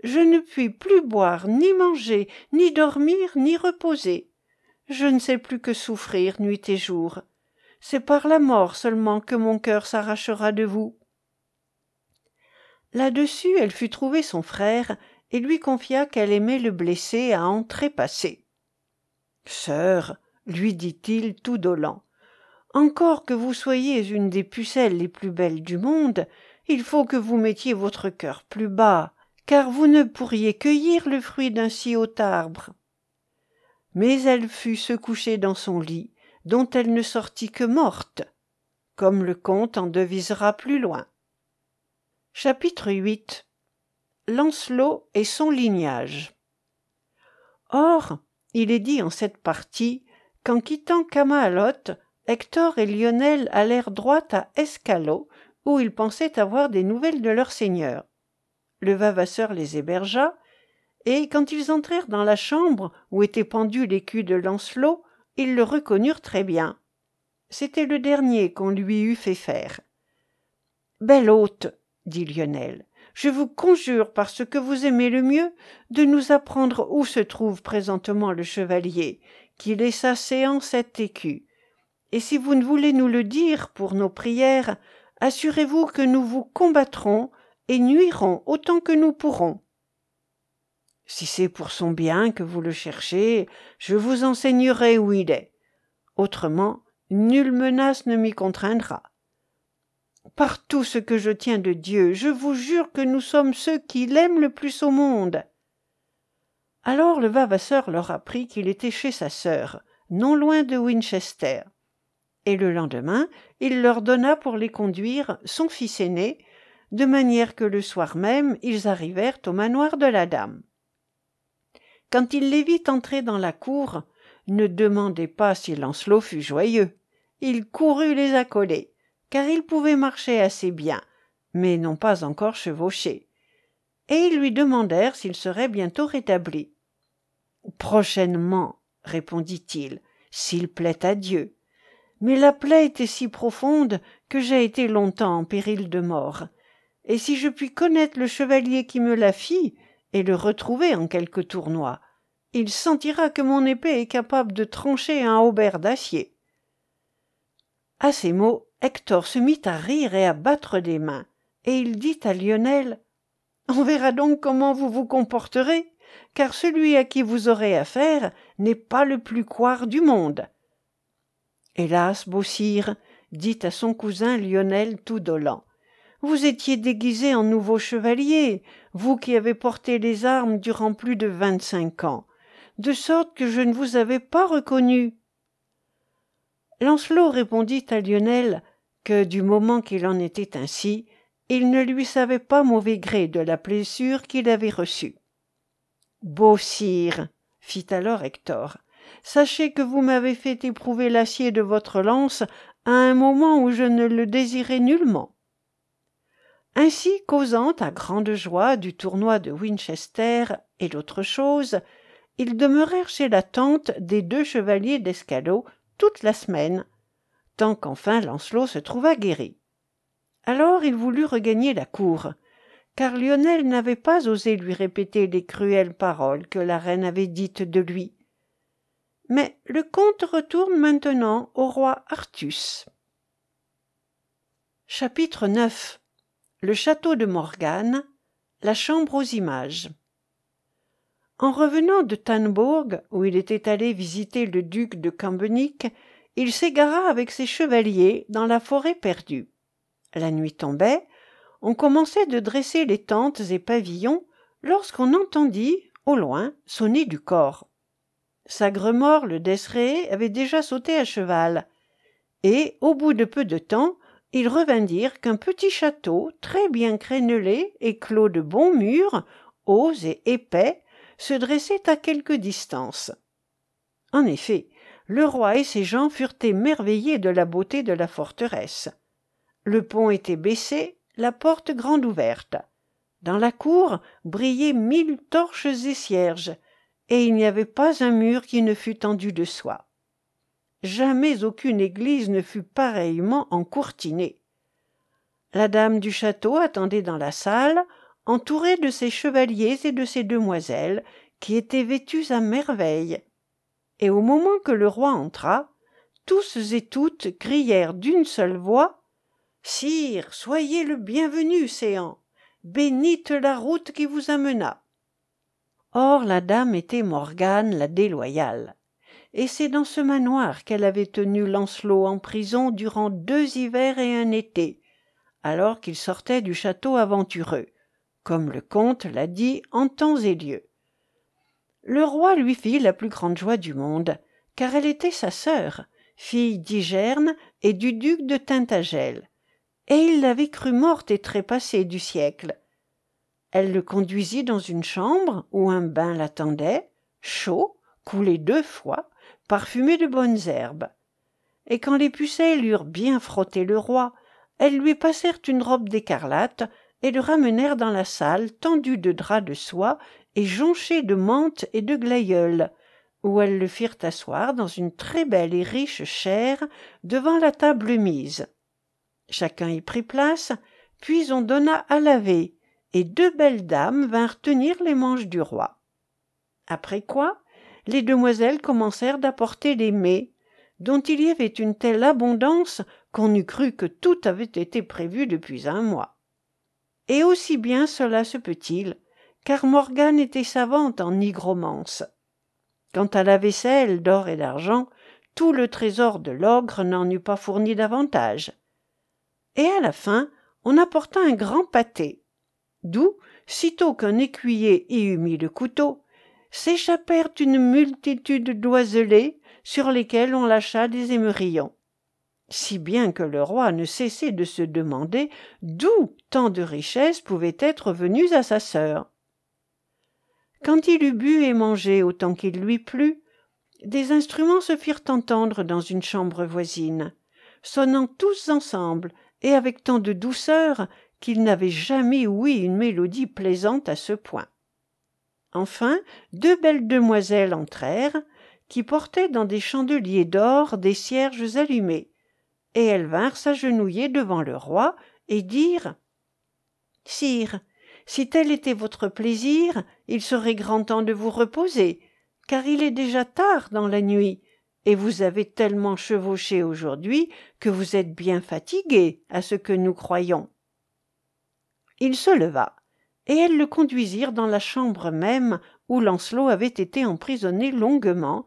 Je ne puis plus boire, ni manger, ni dormir, ni reposer. Je ne sais plus que souffrir nuit et jour. C'est par la mort seulement que mon cœur s'arrachera de vous. » Là-dessus, elle fut trouver son frère et lui confia qu'elle aimait le blesser à en trépasser. « Sœur, » lui dit-il tout dolent, encore que vous soyez une des pucelles les plus belles du monde, il faut que vous mettiez votre cœur plus bas, car vous ne pourriez cueillir le fruit d'un si haut arbre. » Mais elle fut se coucher dans son lit, dont elle ne sortit que morte, comme le conte en devisera plus loin. Chapitre 8. Lancelot et son lignage. Or, il est dit en cette partie qu'en quittant Kamaalot, Hector et Lionel allèrent droit à Escalot, où ils pensaient avoir des nouvelles de leur seigneur. Le vavasseur les hébergea, et quand ils entrèrent dans la chambre où était pendu l'écu de Lancelot, ils le reconnurent très bien. C'était le dernier qu'on lui eût fait faire. « Belle hôte, dit Lionel, je vous conjure par ce que vous aimez le mieux de nous apprendre où se trouve présentement le chevalier, qui laissa séant 7 écus. Et si vous ne voulez nous le dire pour nos prières, assurez-vous que nous vous combattrons et nuirons autant que nous pourrons. Si c'est pour son bien que vous le cherchez, je vous enseignerai où il est. Autrement, nulle menace ne m'y contraindra. Par tout ce que je tiens de Dieu, je vous jure que nous sommes ceux qui l'aiment le plus au monde. » Alors le Vavasseur leur apprit qu'il était chez sa sœur, non loin de Winchester. Et le lendemain, il leur donna pour les conduire son fils aîné, de manière que le soir même, ils arrivèrent au manoir de la dame. Quand il les vit entrer dans la cour, ne demandez pas si Lancelot fut joyeux. Il courut les accoler, car il pouvait marcher assez bien, mais non pas encore chevaucher. Et ils lui demandèrent s'il serait bientôt rétabli. « Prochainement, » répondit-il, « s'il plaît à Dieu. Mais la plaie était si profonde que j'ai été longtemps en péril de mort. Et si je puis connaître le chevalier qui me la fit, et le retrouver en quelque tournoi, il sentira que mon épée est capable de trancher un haubert d'acier. » À ces mots, Hector se mit à rire et à battre des mains, et il dit à Lionel : « On verra donc comment vous vous comporterez, car celui à qui vous aurez affaire n'est pas le plus couard du monde. » Hélas, beau sire, dit à son cousin Lionel tout dolent, « vous étiez déguisé en nouveau chevalier, vous qui avez porté les armes durant plus de 25 ans, de sorte que je ne vous avais pas reconnu. » Lancelot répondit à Lionel que, du moment qu'il en était ainsi, il ne lui savait pas mauvais gré de la blessure qu'il avait reçue. « Beau sire, » fit alors Hector, « sachez que vous m'avez fait éprouver l'acier de votre lance à un moment où je ne le désirais nullement. » Ainsi, causant à grande joie du tournoi de Winchester et d'autres choses, ils demeurèrent chez la tante des 2 chevaliers d'Escalot toute la semaine, tant qu'enfin Lancelot se trouva guéri. Alors il voulut regagner la cour, car Lionel n'avait pas osé lui répéter les cruelles paroles que la reine avait dites de lui. Mais le conte retourne maintenant au roi Artus. Chapitre 9. Le château de Morgane, la chambre aux images. En revenant de Tannbourg, où il était allé visiter le duc de Cambenic, il s'égara avec ses chevaliers dans la forêt perdue. La nuit tombait, on commençait de dresser les tentes et pavillons lorsqu'on entendit, au loin, sonner du cor. Sagremor le Desréé avait déjà sauté à cheval, et, au bout de peu de temps, ils revindirent qu'un petit château, très bien crénelé et clos de bons murs, hauts et épais, se dressait à quelque distance. En effet, le roi et ses gens furent émerveillés de la beauté de la forteresse. Le pont était baissé, la porte grande ouverte. Dans la cour brillaient 1000 torches et cierges, et il n'y avait pas un mur qui ne fût tendu de soie. Jamais aucune église ne fut pareillement encourtinée. La dame du château attendait dans la salle, entourée de ses chevaliers et de ses demoiselles, qui étaient vêtus à merveille. Et au moment que le roi entra, tous et toutes crièrent d'une seule voix : « Sire, soyez le bienvenu, séant. Bénite la route qui vous amena. » Or la dame était Morgane la déloyale. Et c'est dans ce manoir qu'elle avait tenu Lancelot en prison durant 2 hivers et un été, alors qu'il sortait du château aventureux, comme le comte l'a dit en temps et lieu. Le roi lui fit la plus grande joie du monde, car elle était sa sœur, fille d'Igerne et du duc de Tintagel, et il l'avait crue morte et trépassée du siècle. Elle le conduisit dans une chambre où un bain l'attendait, chaud, coulé 2 fois, parfumée de bonnes herbes. Et quand les pucelles eurent bien frotté le roi, elles lui passèrent une robe d'écarlate et le ramenèrent dans la salle tendue de draps de soie et jonchée de menthe et de glaïeul, où elles le firent asseoir dans une très belle et riche chaire devant la table mise. Chacun y prit place, puis on donna à laver, et deux belles dames vinrent tenir les manches du roi. Après quoi, les demoiselles commencèrent d'apporter des mets, dont il y avait une telle abondance qu'on eût cru que tout avait été prévu depuis un mois. Et aussi bien cela se peut-il, car Morgane était savante en hygromance. Quant à la vaisselle d'or et d'argent, tout le trésor de l'ogre n'en eût pas fourni davantage. Et à la fin, on apporta un grand pâté, d'où, sitôt qu'un écuyer y eut mis le couteau, s'échappèrent une multitude d'oiselets sur lesquels on lâcha des émerillons, si bien que le roi ne cessait de se demander d'où tant de richesses pouvaient être venues à sa sœur. Quand il eut bu et mangé autant qu'il lui plut, des instruments se firent entendre dans une chambre voisine, sonnant tous ensemble et avec tant de douceur qu'il n'avait jamais ouï une mélodie plaisante à ce point. Enfin, deux belles demoiselles entrèrent, qui portaient dans des chandeliers d'or des cierges allumés, et elles vinrent s'agenouiller devant le roi et dirent « Sire, si tel était votre plaisir, il serait grand temps de vous reposer, car il est déjà tard dans la nuit, et vous avez tellement chevauché aujourd'hui que vous êtes bien fatigué à ce que nous croyons. » Il se leva, et elles le conduisirent dans la chambre même où Lancelot avait été emprisonné longuement,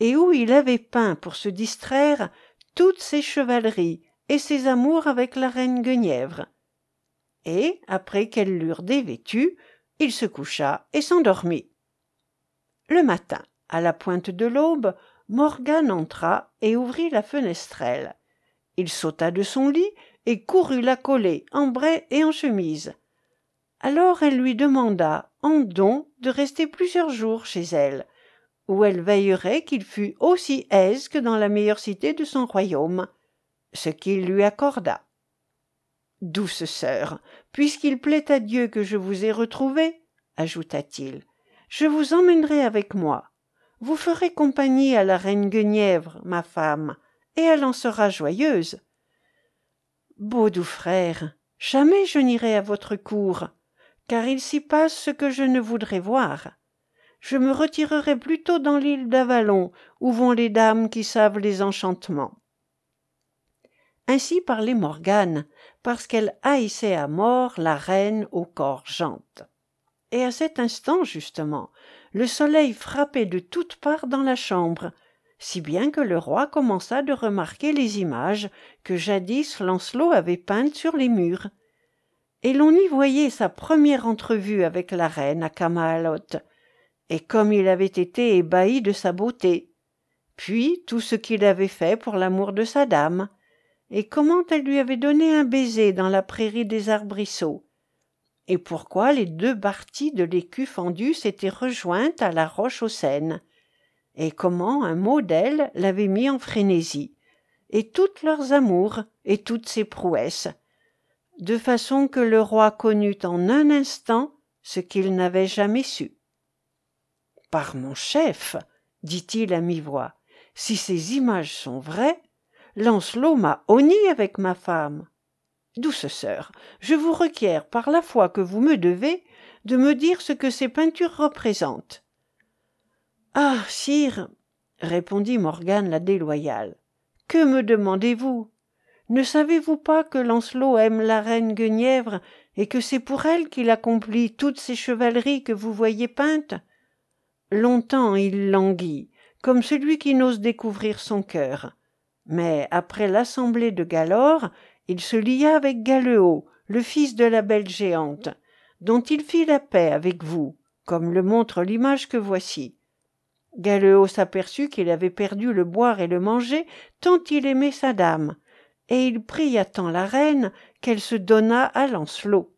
et où il avait peint pour se distraire toutes ses chevaleries et ses amours avec la reine Guenièvre. Et, après qu'elles l'eurent dévêtu, il se coucha et s'endormit. Le matin, à la pointe de l'aube, Morgane entra et ouvrit la fenestrelle. Il sauta de son lit et courut l'accoler en bret et en chemise. Alors elle lui demanda en don de rester plusieurs jours chez elle, où elle veillerait qu'il fût aussi aise que dans la meilleure cité de son royaume, ce qu'il lui accorda. « Douce sœur, puisqu'il plaît à Dieu que je vous ai retrouvée, ajouta-t-il, je vous emmènerai avec moi. Vous ferez compagnie à la reine Guenièvre, ma femme, et elle en sera joyeuse. »« Beau doux frère, jamais je n'irai à votre cour, car il s'y passe ce que je ne voudrais voir. Je me retirerai plutôt dans l'île d'Avalon, où vont les dames qui savent les enchantements. » Ainsi parlait Morgane, parce qu'elle haïssait à mort la reine au corps jante. Et à cet instant, justement, le soleil frappait de toutes parts dans la chambre, si bien que le roi commença de remarquer les images que jadis Lancelot avait peintes sur les murs. Et l'on y voyait sa première entrevue avec la reine à Kamaalot, et comme il avait été ébahi de sa beauté, puis tout ce qu'il avait fait pour l'amour de sa dame, et comment elle lui avait donné un baiser dans la prairie des arbrisseaux, et pourquoi les deux parties de l'écu fendu s'étaient rejointes à la roche aux Seines, et comment un mot d'elle l'avait mis en frénésie, et toutes leurs amours et toutes ses prouesses, de façon que le roi connut en un instant ce qu'il n'avait jamais su. « Par mon chef, dit-il à mi-voix, si ces images sont vraies, Lancelot m'a honni avec ma femme. Douce sœur, je vous requiers, par la foi que vous me devez, de me dire ce que ces peintures représentent. » « Ah, sire, répondit Morgane la déloyale, que me demandez-vous? Ne savez-vous pas que Lancelot aime la reine Guenièvre et que c'est pour elle qu'il accomplit toutes ces chevaleries que vous voyez peintes? Longtemps il languit, comme celui qui n'ose découvrir son cœur. Mais après l'assemblée de Galore, il se lia avec Galeot, le fils de la belle géante, dont il fit la paix avec vous, comme le montre l'image que voici. Galeot s'aperçut qu'il avait perdu le boire et le manger tant il aimait sa dame, et il pria tant la reine qu'elle se donna à Lancelot.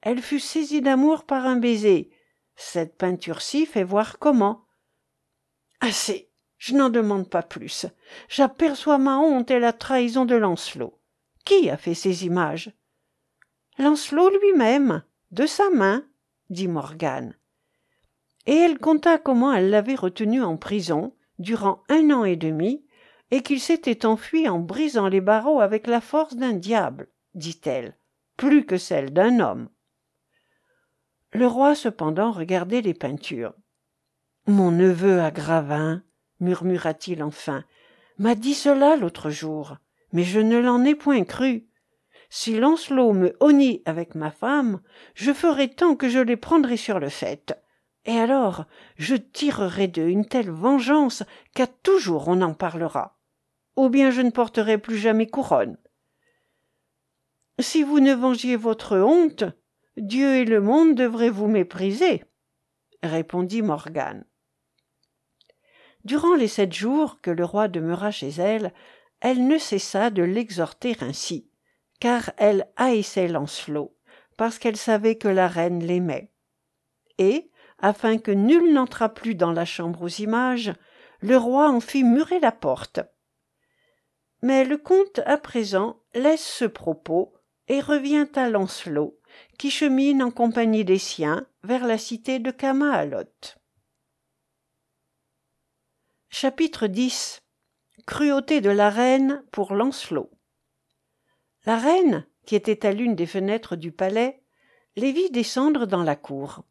Elle fut saisie d'amour par un baiser. Cette peinture-ci fait voir comment. Assez! Je n'en demande pas plus. J'aperçois ma honte et la trahison de Lancelot. Qui a fait ces images? Lancelot lui-même, de sa main, dit Morgane. et elle conta comment elle l'avait retenu en prison durant 1 an et demi et qu'il s'était enfui en brisant les barreaux avec la force d'un diable, dit-elle, plus que celle d'un homme. Le roi, cependant, regardait les peintures. « Mon neveu Agravain, murmura-t-il enfin, m'a dit cela l'autre jour, mais je ne l'en ai point cru. Si Lancelot me honnit avec ma femme, je ferai tant que je les prendrai sur le fait. Et alors, je tirerai d'eux une telle vengeance qu'à toujours on en parlera. Ou bien je ne porterai plus jamais couronne. Si vous ne vengiez votre honte, Dieu et le monde devraient vous mépriser, » répondit Morgane. Durant les 7 jours que le roi demeura chez elle, elle ne cessa de l'exhorter ainsi, car elle haïssait Lancelot, parce qu'elle savait que la reine l'aimait. Et, afin que nul n'entrât plus dans la chambre aux images, le roi en fit murer la porte. Mais le comte, à présent, laisse ce propos et revient à Lancelot, qui chemine en compagnie des siens vers la cité de Kamaalot. Chapitre 10. Cruauté de la reine pour Lancelot. La reine, qui était à l'une des fenêtres du palais, les vit descendre dans la cour.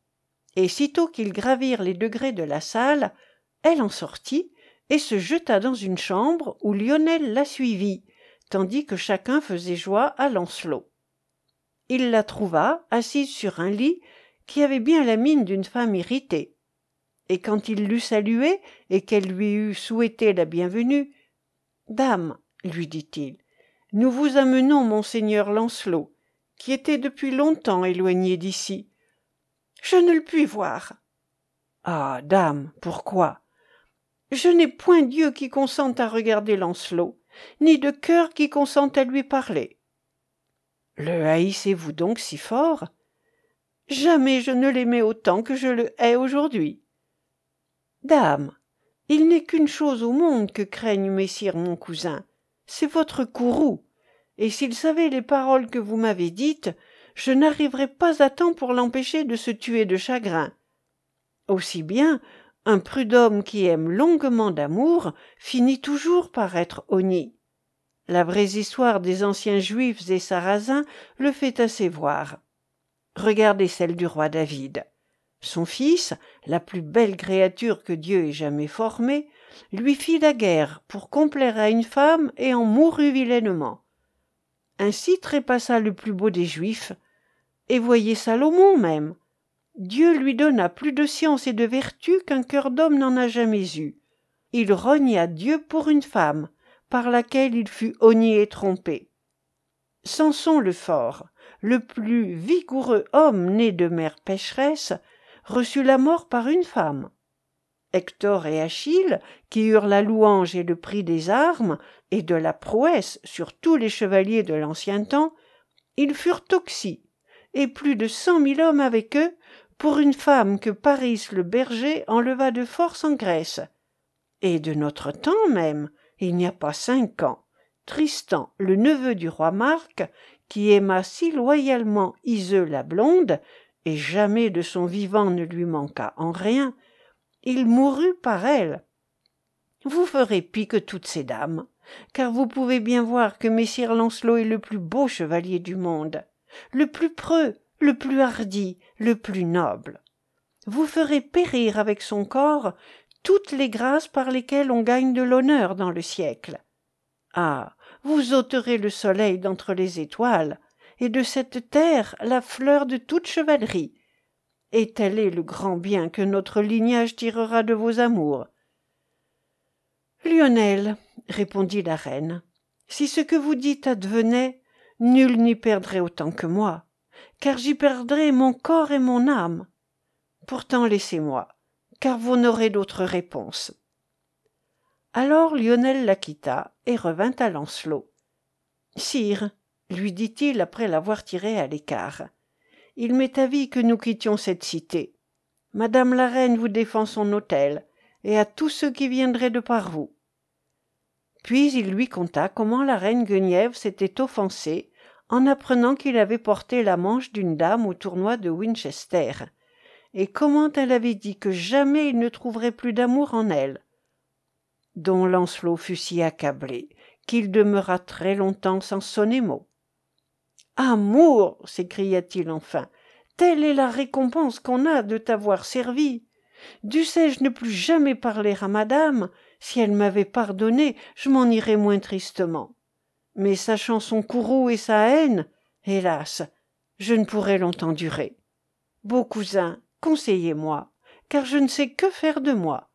Et sitôt qu'ils gravirent les degrés de la salle, elle en sortit et se jeta dans une chambre où Lionel la suivit, tandis que chacun faisait joie à Lancelot. Il la trouva assise sur un lit qui avait bien la mine d'une femme irritée. Et quand il l'eut saluée et qu'elle lui eut souhaité la bienvenue, « Dame, lui dit-il, nous vous amenons monseigneur Lancelot, qui était depuis longtemps éloigné d'ici. Je ne le puis voir. »« Ah, dame, pourquoi ? » ?»« Je n'ai point d'yeux qui consente à regarder Lancelot, ni de cœur qui consente à lui parler. »« Le haïssez-vous donc si fort ? » ?»« Jamais je ne l'aimais autant que je le hais aujourd'hui. »« Dame, il n'est qu'une chose au monde que craigne messire mon cousin, c'est votre courroux, et s'il savait les paroles que vous m'avez dites, je n'arriverai pas à temps pour l'empêcher de se tuer de chagrin. Aussi bien, un prud'homme qui aime longuement d'amour finit toujours par être honni. La vraie histoire des anciens juifs et sarrasins le fait assez voir. Regardez celle du roi David. Son fils, la plus belle créature que Dieu ait jamais formée, lui fit la guerre pour complaire à une femme et en mourut vilainement. Ainsi trépassa le plus beau des Juifs, et voyez Salomon même. Dieu lui donna plus de science et de vertu qu'un cœur d'homme n'en a jamais eu. Il rogna Dieu pour une femme, par laquelle il fut honni et trompé. Samson le fort, le plus vigoureux homme né de mère pécheresse, reçut la mort par une femme. Hector et Achille, qui eurent la louange et le prix des armes et de la prouesse sur tous les chevaliers de l'ancien temps, ils furent toxis, et plus de 100 000 hommes avec eux, pour une femme que Paris le berger enleva de force en Grèce. Et de notre temps même, il n'y a pas 5 ans, Tristan, le neveu du roi Marc, qui aima si loyalement Iseult la blonde, et jamais de son vivant ne lui manqua en rien, il mourut par elle. Vous ferez pis que toutes ces dames, car vous pouvez bien voir que messire Lancelot est le plus beau chevalier du monde, le plus preux, le plus hardi, le plus noble. Vous ferez périr avec son corps toutes les grâces par lesquelles on gagne de l'honneur dans le siècle. Ah, vous ôterez le soleil d'entre les étoiles, et de cette terre la fleur de toute chevalerie. Et tel est le grand bien que notre lignage tirera de vos amours. « Lionel, » répondit la reine, « si ce que vous dites advenait, nul n'y perdrait autant que moi, car j'y perdrais mon corps et mon âme. Pourtant laissez-moi, car vous n'aurez d'autre réponse. » Alors Lionel la quitta et revint à Lancelot. « Sire, » lui dit-il après l'avoir tiré à l'écart, « il m'est avis que nous quittions cette cité. Madame la reine vous défend son hôtel, et à tous ceux qui viendraient de par vous. » Puis il lui conta comment la reine Guenièvre s'était offensée en apprenant qu'il avait porté la manche d'une dame au tournoi de Winchester, et comment elle avait dit que jamais il ne trouverait plus d'amour en elle. Dont Lancelot fut si accablé qu'il demeura très longtemps sans sonner mot. « Amour » s'écria-t-il enfin, « telle est la récompense qu'on a de t'avoir servi. Dussé-je ne plus jamais parler à madame? Si elle m'avait pardonné, je m'en irais moins tristement. Mais sachant son courroux et sa haine, hélas, je ne pourrais longtemps durer. Beau cousin, conseillez-moi, car je ne sais que faire de moi.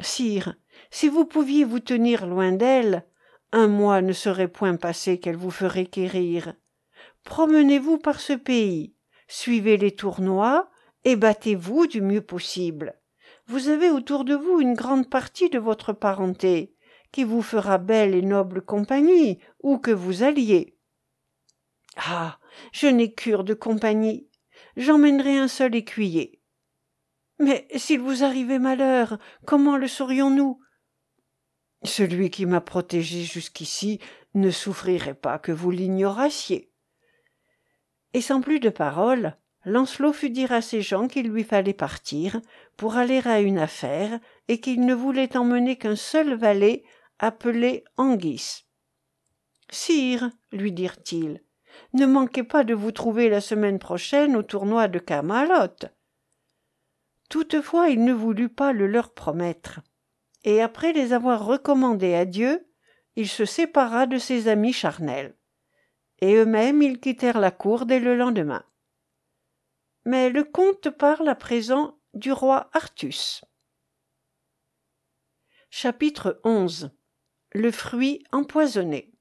Sire, si vous pouviez vous tenir loin d'elle, un mois ne serait point passé qu'elle vous ferait quérir. Promenez-vous par ce pays, suivez les tournois et battez-vous du mieux possible. Vous avez autour de vous une grande partie de votre parenté, qui vous fera belle et noble compagnie, où que vous alliez. Ah, je n'ai cure de compagnie, j'emmènerai un seul écuyer. Mais s'il vous arrivait malheur, comment le saurions-nous? Celui qui m'a protégé jusqu'ici ne souffrirait pas que vous l'ignorassiez. » Et sans plus de paroles, Lancelot fut dire à ses gens qu'il lui fallait partir pour aller à une affaire et qu'il ne voulait emmener qu'un seul valet appelé Anguis. « Sire, lui dirent-ils, ne manquez pas de vous trouver la semaine prochaine au tournoi de Kamaalot. » Toutefois, il ne voulut pas le leur promettre, et après les avoir recommandés à Dieu, il se sépara de ses amis charnels. Et eux-mêmes, ils quittèrent la cour dès le lendemain. Mais le comte parle à présent du roi Artus. Chapitre 11. Le fruit empoisonné.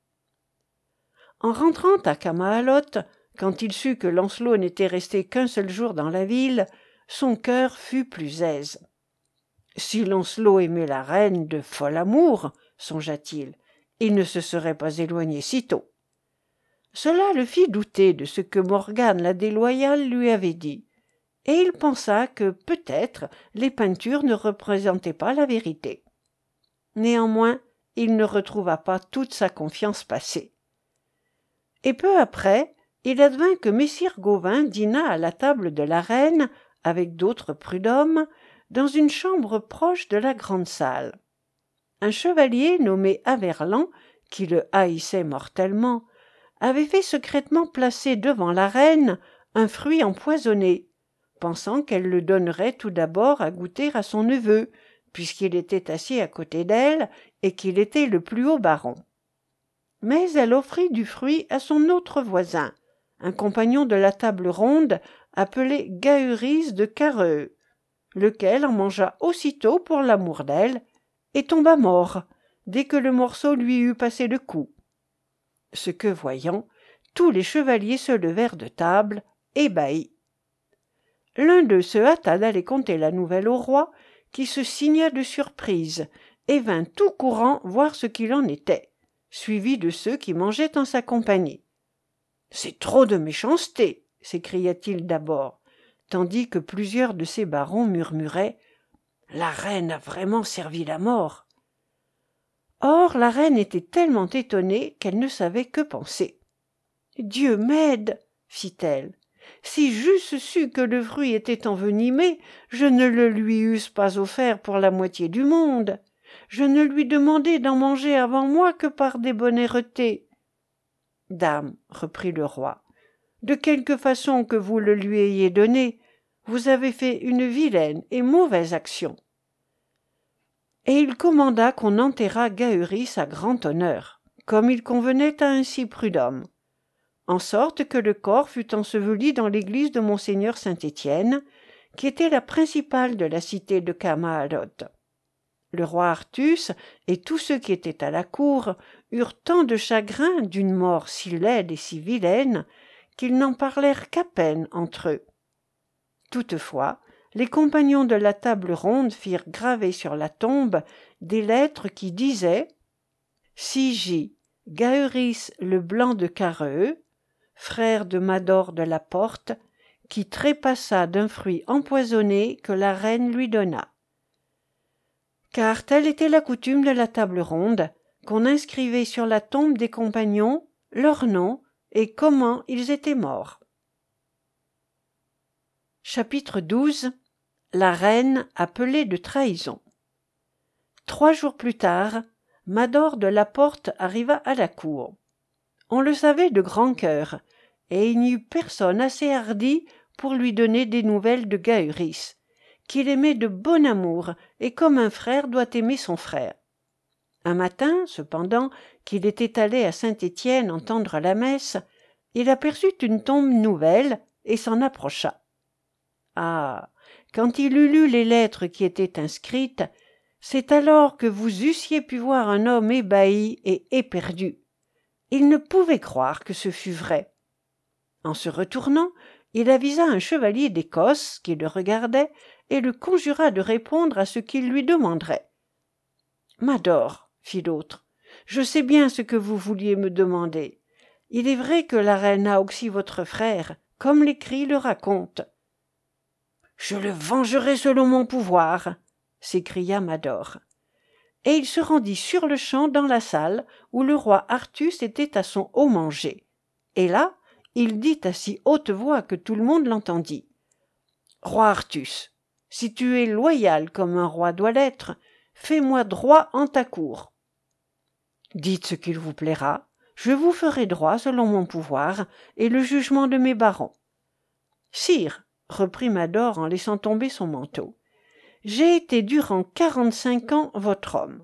En rentrant à Kamaalot, quand il sut que Lancelot n'était resté qu'un seul jour dans la ville, son cœur fut plus aise. Si Lancelot aimait la reine de fol amour, songea-t-il, il ne se serait pas éloigné si tôt. Cela le fit douter de ce que Morgane la déloyale lui avait dit, et il pensa que peut-être les peintures ne représentaient pas la vérité. Néanmoins, il ne retrouva pas toute sa confiance passée. Et peu après, il advint que messire Gauvain dîna à la table de la reine, avec d'autres prud'hommes, dans une chambre proche de la grande salle. Un chevalier nommé Avarlan, qui le haïssait mortellement, avait fait secrètement placer devant la reine un fruit empoisonné, pensant qu'elle le donnerait tout d'abord à goûter à son neveu, puisqu'il était assis à côté d'elle et qu'il était le plus haut baron. Mais elle offrit du fruit à son autre voisin, un compagnon de la table ronde appelé Gaheris de Carreux, lequel en mangea aussitôt pour l'amour d'elle et tomba mort, dès que le morceau lui eut passé le cou. Ce que voyant, tous les chevaliers se levèrent de table, ébahis. L'un d'eux se hâta d'aller conter la nouvelle au roi, qui se signa de surprise, et vint tout courant voir ce qu'il en était, suivi de ceux qui mangeaient en sa compagnie. « C'est trop de méchanceté !» s'écria-t-il d'abord, tandis que plusieurs de ses barons murmuraient « La reine a vraiment servi la mort !» Or, la reine était tellement étonnée qu'elle ne savait que penser. « Dieu m'aide !» fit-elle. « Si j'eusse su que le fruit était envenimé, je ne le lui eusse pas offert pour la moitié du monde. Je ne lui demandais d'en manger avant moi que par débonnaireté. »« Dame, » reprit le roi, « de quelque façon que vous le lui ayez donné, vous avez fait une vilaine et mauvaise action. » Et il commanda qu'on enterrât Gaheris à grand honneur, comme il convenait à un si prud'homme, en sorte que le corps fut enseveli dans l'église de monseigneur Saint-Étienne, qui était la principale de la cité de Kamaalot. Le roi Artus et tous ceux qui étaient à la cour eurent tant de chagrin d'une mort si laide et si vilaine qu'ils n'en parlèrent qu'à peine entre eux. Toutefois, les compagnons de la table ronde firent graver sur la tombe des lettres qui disaient « Sigi, Gaheris le blanc de Carreux, frère de Mador de la Porte, qui trépassa d'un fruit empoisonné que la reine lui donna. » Car telle était la coutume de la table ronde, qu'on inscrivait sur la tombe des compagnons leur nom et comment ils étaient morts. Chapitre 12. La reine appelée de trahison. 3 jours plus tard, Mador de la Porte arriva à la cour. On le savait de grand cœur, et il n'y eut personne assez hardi pour lui donner des nouvelles de Gaheris, qu'il aimait de bon amour et comme un frère doit aimer son frère. Un matin, cependant, qu'il était allé à Saint-Étienne entendre la messe, il aperçut une tombe nouvelle et s'en approcha. Ah! Quand il eut lu les lettres qui étaient inscrites, c'est alors que vous eussiez pu voir un homme ébahi et éperdu. Il ne pouvait croire que ce fût vrai. En se retournant, il avisa un chevalier d'Écosse qui le regardait et le conjura de répondre à ce qu'il lui demanderait. « Mador, » fit l'autre, « je sais bien ce que vous vouliez me demander. Il est vrai que la reine a aussi votre frère, comme l'écrit le raconte. » « Je le vengerai selon mon pouvoir !» s'écria Mador. Et il se rendit sur-le-champ dans la salle où le roi Artus était à son haut manger. Et là, il dit à si haute voix que tout le monde l'entendit. « Roi Artus, si tu es loyal comme un roi doit l'être, fais-moi droit en ta cour. Dites ce qu'il vous plaira, je vous ferai droit selon mon pouvoir et le jugement de mes barons. Sire, reprit Mador en laissant tomber son manteau. « J'ai été durant 45 ans votre homme.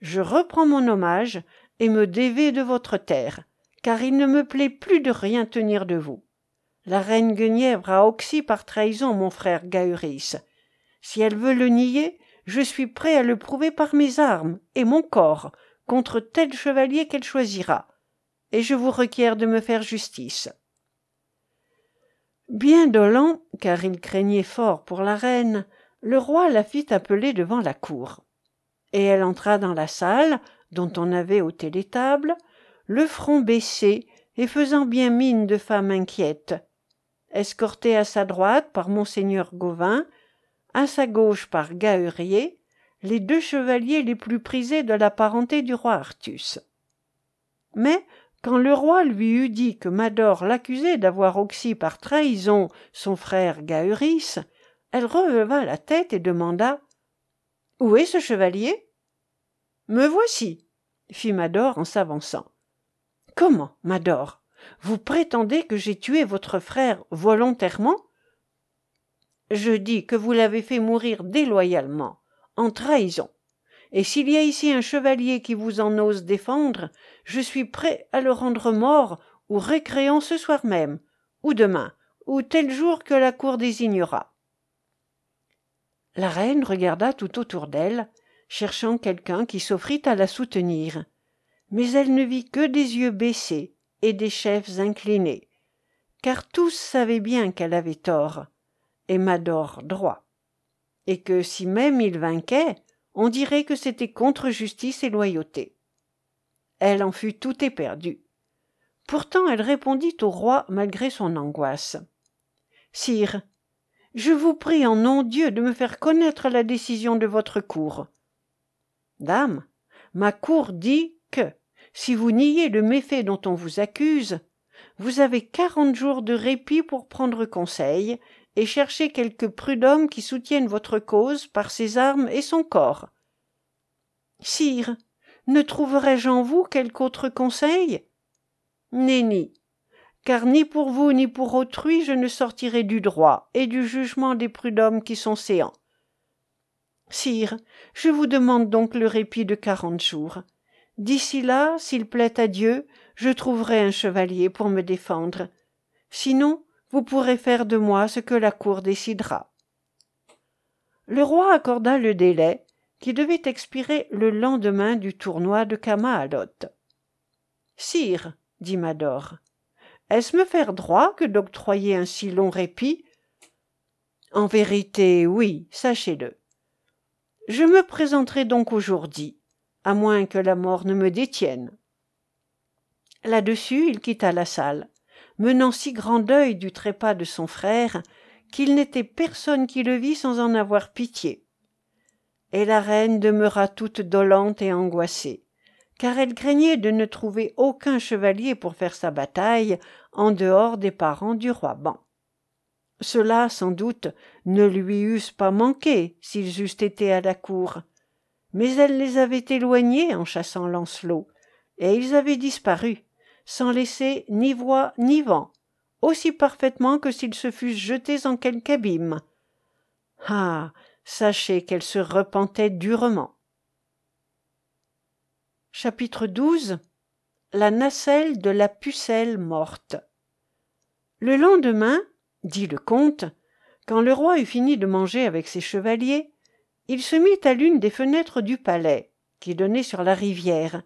Je reprends mon hommage et me dévais de votre terre, car il ne me plaît plus de rien tenir de vous. La reine Guenièvre a oxy par trahison mon frère Gaheris. Si elle veut le nier, je suis prêt à le prouver par mes armes et mon corps contre tel chevalier qu'elle choisira, et je vous requiers de me faire justice. » Bien dolent, car il craignait fort pour la reine, le roi la fit appeler devant la cour. Et elle entra dans la salle, dont on avait ôté les tables, le front baissé et faisant bien mine de femme inquiète, escortée à sa droite par monseigneur Gauvain, à sa gauche par Gaheris, les 2 chevaliers les plus prisés de la parenté du roi Artus. Mais, quand le roi lui eut dit que Mador l'accusait d'avoir oxy par trahison son frère Gaheris, elle releva la tête et demanda « Où est ce chevalier ?»« Me voici, » fit Mador en s'avançant. « Comment, Mador? Vous prétendez que j'ai tué votre frère volontairement ?»« Je dis que vous l'avez fait mourir déloyalement, en trahison. » Et s'il y a ici un chevalier qui vous en ose défendre, je suis prêt à le rendre mort ou récréant ce soir même, ou demain, ou tel jour que la cour désignera. » La reine regarda tout autour d'elle, cherchant quelqu'un qui s'offrit à la soutenir. Mais elle ne vit que des yeux baissés et des chefs inclinés, car tous savaient bien qu'elle avait tort, et Mador droit, et que si même il vainquait, on dirait que c'était contre justice et loyauté. Elle en fut tout éperdue. Pourtant, elle répondit au roi malgré son angoisse. « Sire, je vous prie en nom Dieu de me faire connaître la décision de votre cour. »« Dame, ma cour dit que, si vous niez le méfait dont on vous accuse, vous avez 40 jours de répit pour prendre conseil, et cherchez quelques prud'hommes qui soutiennent votre cause par ses armes et son corps. Sire, ne trouverai-je en vous quelque autre conseil? Nenni, car ni pour vous ni pour autrui je ne sortirai du droit et du jugement des prud'hommes qui sont séants. Sire, je vous demande donc le répit de 40 jours. D'ici là, s'il plaît à Dieu, je trouverai un chevalier pour me défendre. Sinon, vous pourrez faire de moi ce que la cour décidera. » Le roi accorda le délai qui devait expirer le lendemain du tournoi de Kamaalot. « Sire, » dit Mador, « est-ce me faire droit que d'octroyer un si long répit ? » ?»« En vérité, oui, sachez-le. Je me présenterai donc aujourd'hui, à moins que la mort ne me détienne. » Là-dessus, il quitta la salle, menant si grand deuil du trépas de son frère qu'il n'était personne qui le vit sans en avoir pitié. Et la reine demeura toute dolente et angoissée, car elle craignait de ne trouver aucun chevalier pour faire sa bataille en dehors des parents du roi Ban. Cela, sans doute, ne lui eussent pas manqué s'ils eussent été à la cour. Mais elle les avait éloignés en chassant Lancelot, et ils avaient disparu, sans laisser ni voix ni vent, aussi parfaitement que s'ils se fussent jetés en quelque abîme. Ah, sachez qu'elle se repentait durement. Chapitre 12. La nacelle de la pucelle morte. Le lendemain, dit le comte, quand le roi eut fini de manger avec ses chevaliers, il se mit à l'une des fenêtres du palais, qui donnait sur la rivière,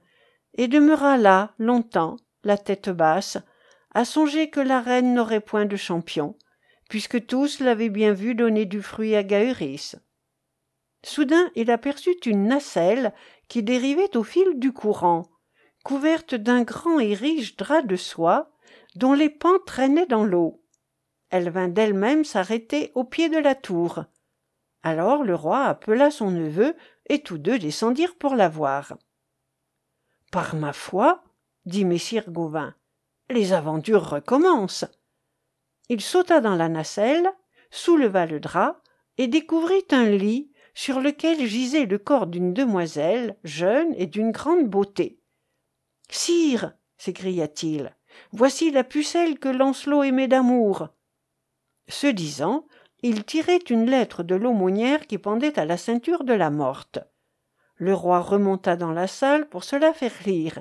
et demeura là longtemps, la tête basse, à songer que la reine n'aurait point de champion, puisque tous l'avaient bien vu donner du fruit à Gaheris. Soudain, il aperçut une nacelle qui dérivait au fil du courant, couverte d'un grand et riche drap de soie, dont les pans traînaient dans l'eau. Elle vint d'elle-même s'arrêter au pied de la tour. Alors le roi appela son neveu, et tous deux descendirent pour la voir. « Par ma foi, » dit Messire Gauvain, « les aventures recommencent. » Il sauta dans la nacelle, souleva le drap, et découvrit un lit sur lequel gisait le corps d'une demoiselle, jeune et d'une grande beauté. « Sire !» s'écria-t-il, « voici la pucelle que Lancelot aimait d'amour. » Ce disant, il tirait une lettre de l'aumônière qui pendait à la ceinture de la morte. Le roi remonta dans la salle pour se la faire lire,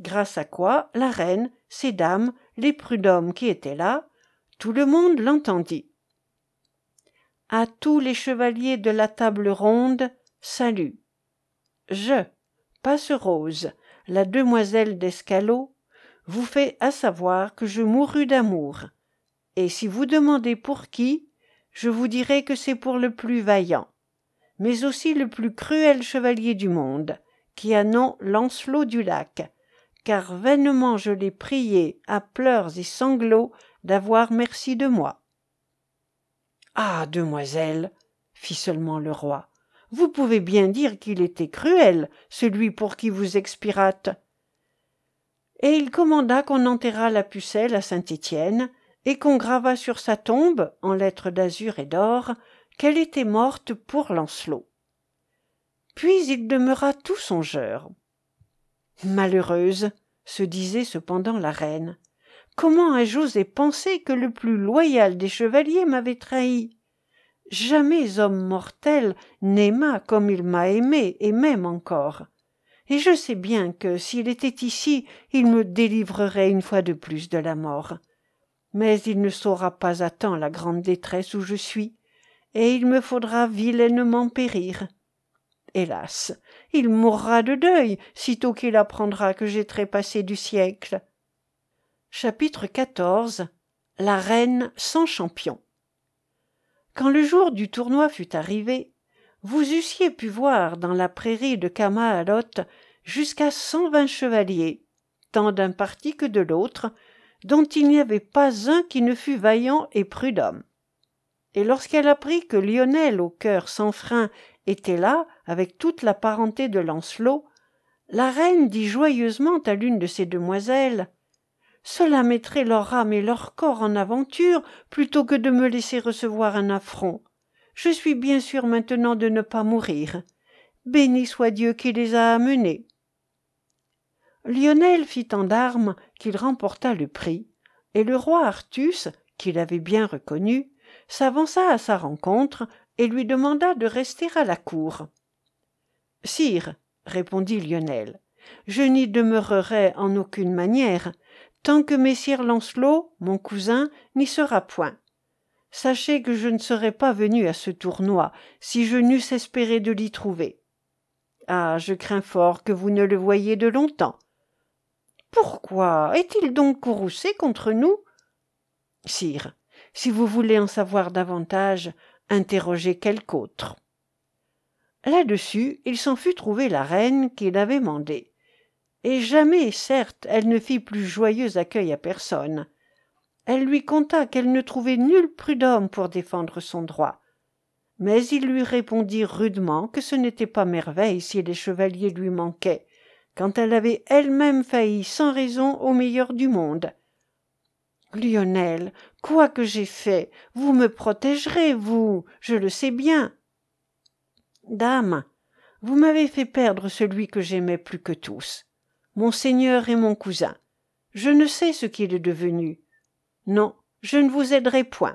grâce à quoi la reine, ses dames, les prud'hommes qui étaient là, tout le monde l'entendit. « À tous les chevaliers de la table ronde, salut. Je, Passe Rose, la demoiselle d'Escalot, vous fais à savoir que je mourus d'amour. Et si vous demandez pour qui, je vous dirai que c'est pour le plus vaillant, mais aussi le plus cruel chevalier du monde, qui a nom Lancelot du Lac, car vainement je l'ai prié, à pleurs et sanglots, d'avoir merci de moi. » « Ah, demoiselle, » fit seulement le roi, « vous pouvez bien dire qu'il était cruel, celui pour qui vous expirâtes. » Et il commanda qu'on enterrât la pucelle à Saint-Étienne, et qu'on grava sur sa tombe, en lettres d'azur et d'or, qu'elle était morte pour Lancelot. Puis il demeura tout songeur. « Malheureuse !» se disait cependant la reine. « Comment ai-je osé penser que le plus loyal des chevaliers m'avait trahi? Jamais homme mortel n'aima comme il m'a aimé, et m'aime encore. Et je sais bien que, s'il était ici, il me délivrerait une fois de plus de la mort. » Mais il ne saura pas à temps la grande détresse où je suis, et il me faudra vilainement périr. Hélas, il mourra de deuil, sitôt qu'il apprendra que j'ai trépassé du siècle. » Chapitre 14. La reine sans champion. Quand le jour du tournoi fut arrivé, vous eussiez pu voir dans la prairie de Kamaalot jusqu'à 120 chevaliers, tant d'un parti que de l'autre, dont il n'y avait pas un qui ne fût vaillant et prud'homme. Et lorsqu'elle apprit que Lionel, au cœur sans frein, était là, avec toute la parenté de Lancelot, la reine dit joyeusement à l'une de ses demoiselles « Cela mettrait leur âme et leur corps en aventure plutôt que de me laisser recevoir un affront. Je suis bien sûre maintenant de ne pas mourir. Béni soit Dieu qui les a amenés. » Lionel fit tant d'armes qu'il remporta le prix, et le roi Artus, qui l'avait bien reconnu, s'avança à sa rencontre et lui demanda de rester à la cour. « Sire, » répondit Lionel, « je n'y demeurerai en aucune manière, tant que Messire Lancelot, mon cousin, n'y sera point. Sachez que je ne serais pas venu à ce tournoi si je n'eusse espéré de l'y trouver. Ah, je crains fort que vous ne le voyiez de longtemps. » « Pourquoi? Est-il donc courroucé contre nous ? » ?»« Sire, si vous voulez en savoir davantage, interrogez quelque autre. » Là-dessus, il s'en fut trouver la reine qu'il avait mandée. Et jamais, certes, elle ne fit plus joyeux accueil à personne. Elle lui conta qu'elle ne trouvait nul prud'homme pour défendre son droit. Mais il lui répondit rudement que ce n'était pas merveille si les chevaliers lui manquaient, quand elle avait elle-même failli sans raison au meilleur du monde. Lionel, quoi que j'ai fait, vous me protégerez, vous, je le sais bien. Dame, vous m'avez fait perdre celui que j'aimais plus que tous, mon seigneur et mon cousin. Je ne sais ce qu'il est devenu. Non, je ne vous aiderai point. »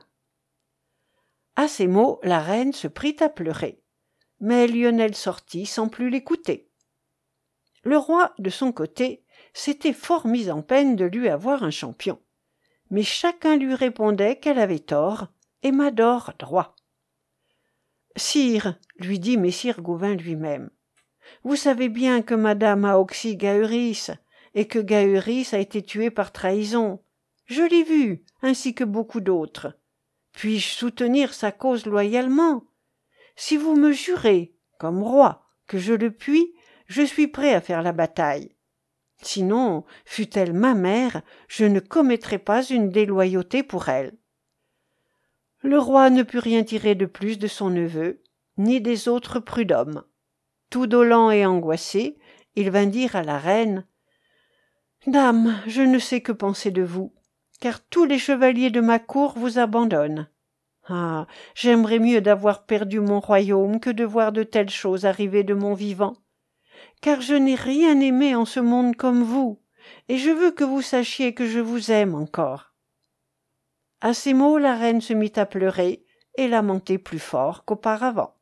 À ces mots, la reine se prit à pleurer, mais Lionel sortit sans plus l'écouter. Le roi, de son côté, s'était fort mis en peine de lui avoir un champion, mais chacun lui répondait qu'elle avait tort et Mador droit. « Sire, » lui dit Messire Gauvain lui-même, « vous savez bien que madame a oxy Gaheris et que Gaheris a été tué par trahison. Je l'ai vu, ainsi que beaucoup d'autres. Puis-je soutenir sa cause loyalement? Si vous me jurez, comme roi, que je le puis, je suis prêt à faire la bataille. Sinon, fût-elle ma mère, je ne commettrai pas une déloyauté pour elle. » Le roi ne put rien tirer de plus de son neveu, ni des autres prud'hommes. Tout dolent et angoissé, il vint dire à la reine: « Dame, je ne sais que penser de vous, car tous les chevaliers de ma cour vous abandonnent. Ah, j'aimerais mieux d'avoir perdu mon royaume que de voir de telles choses arriver de mon vivant. Car je n'ai rien aimé en ce monde comme vous, et je veux que vous sachiez que je vous aime encore. » À ces mots, la reine se mit à pleurer et lamenter plus fort qu'auparavant.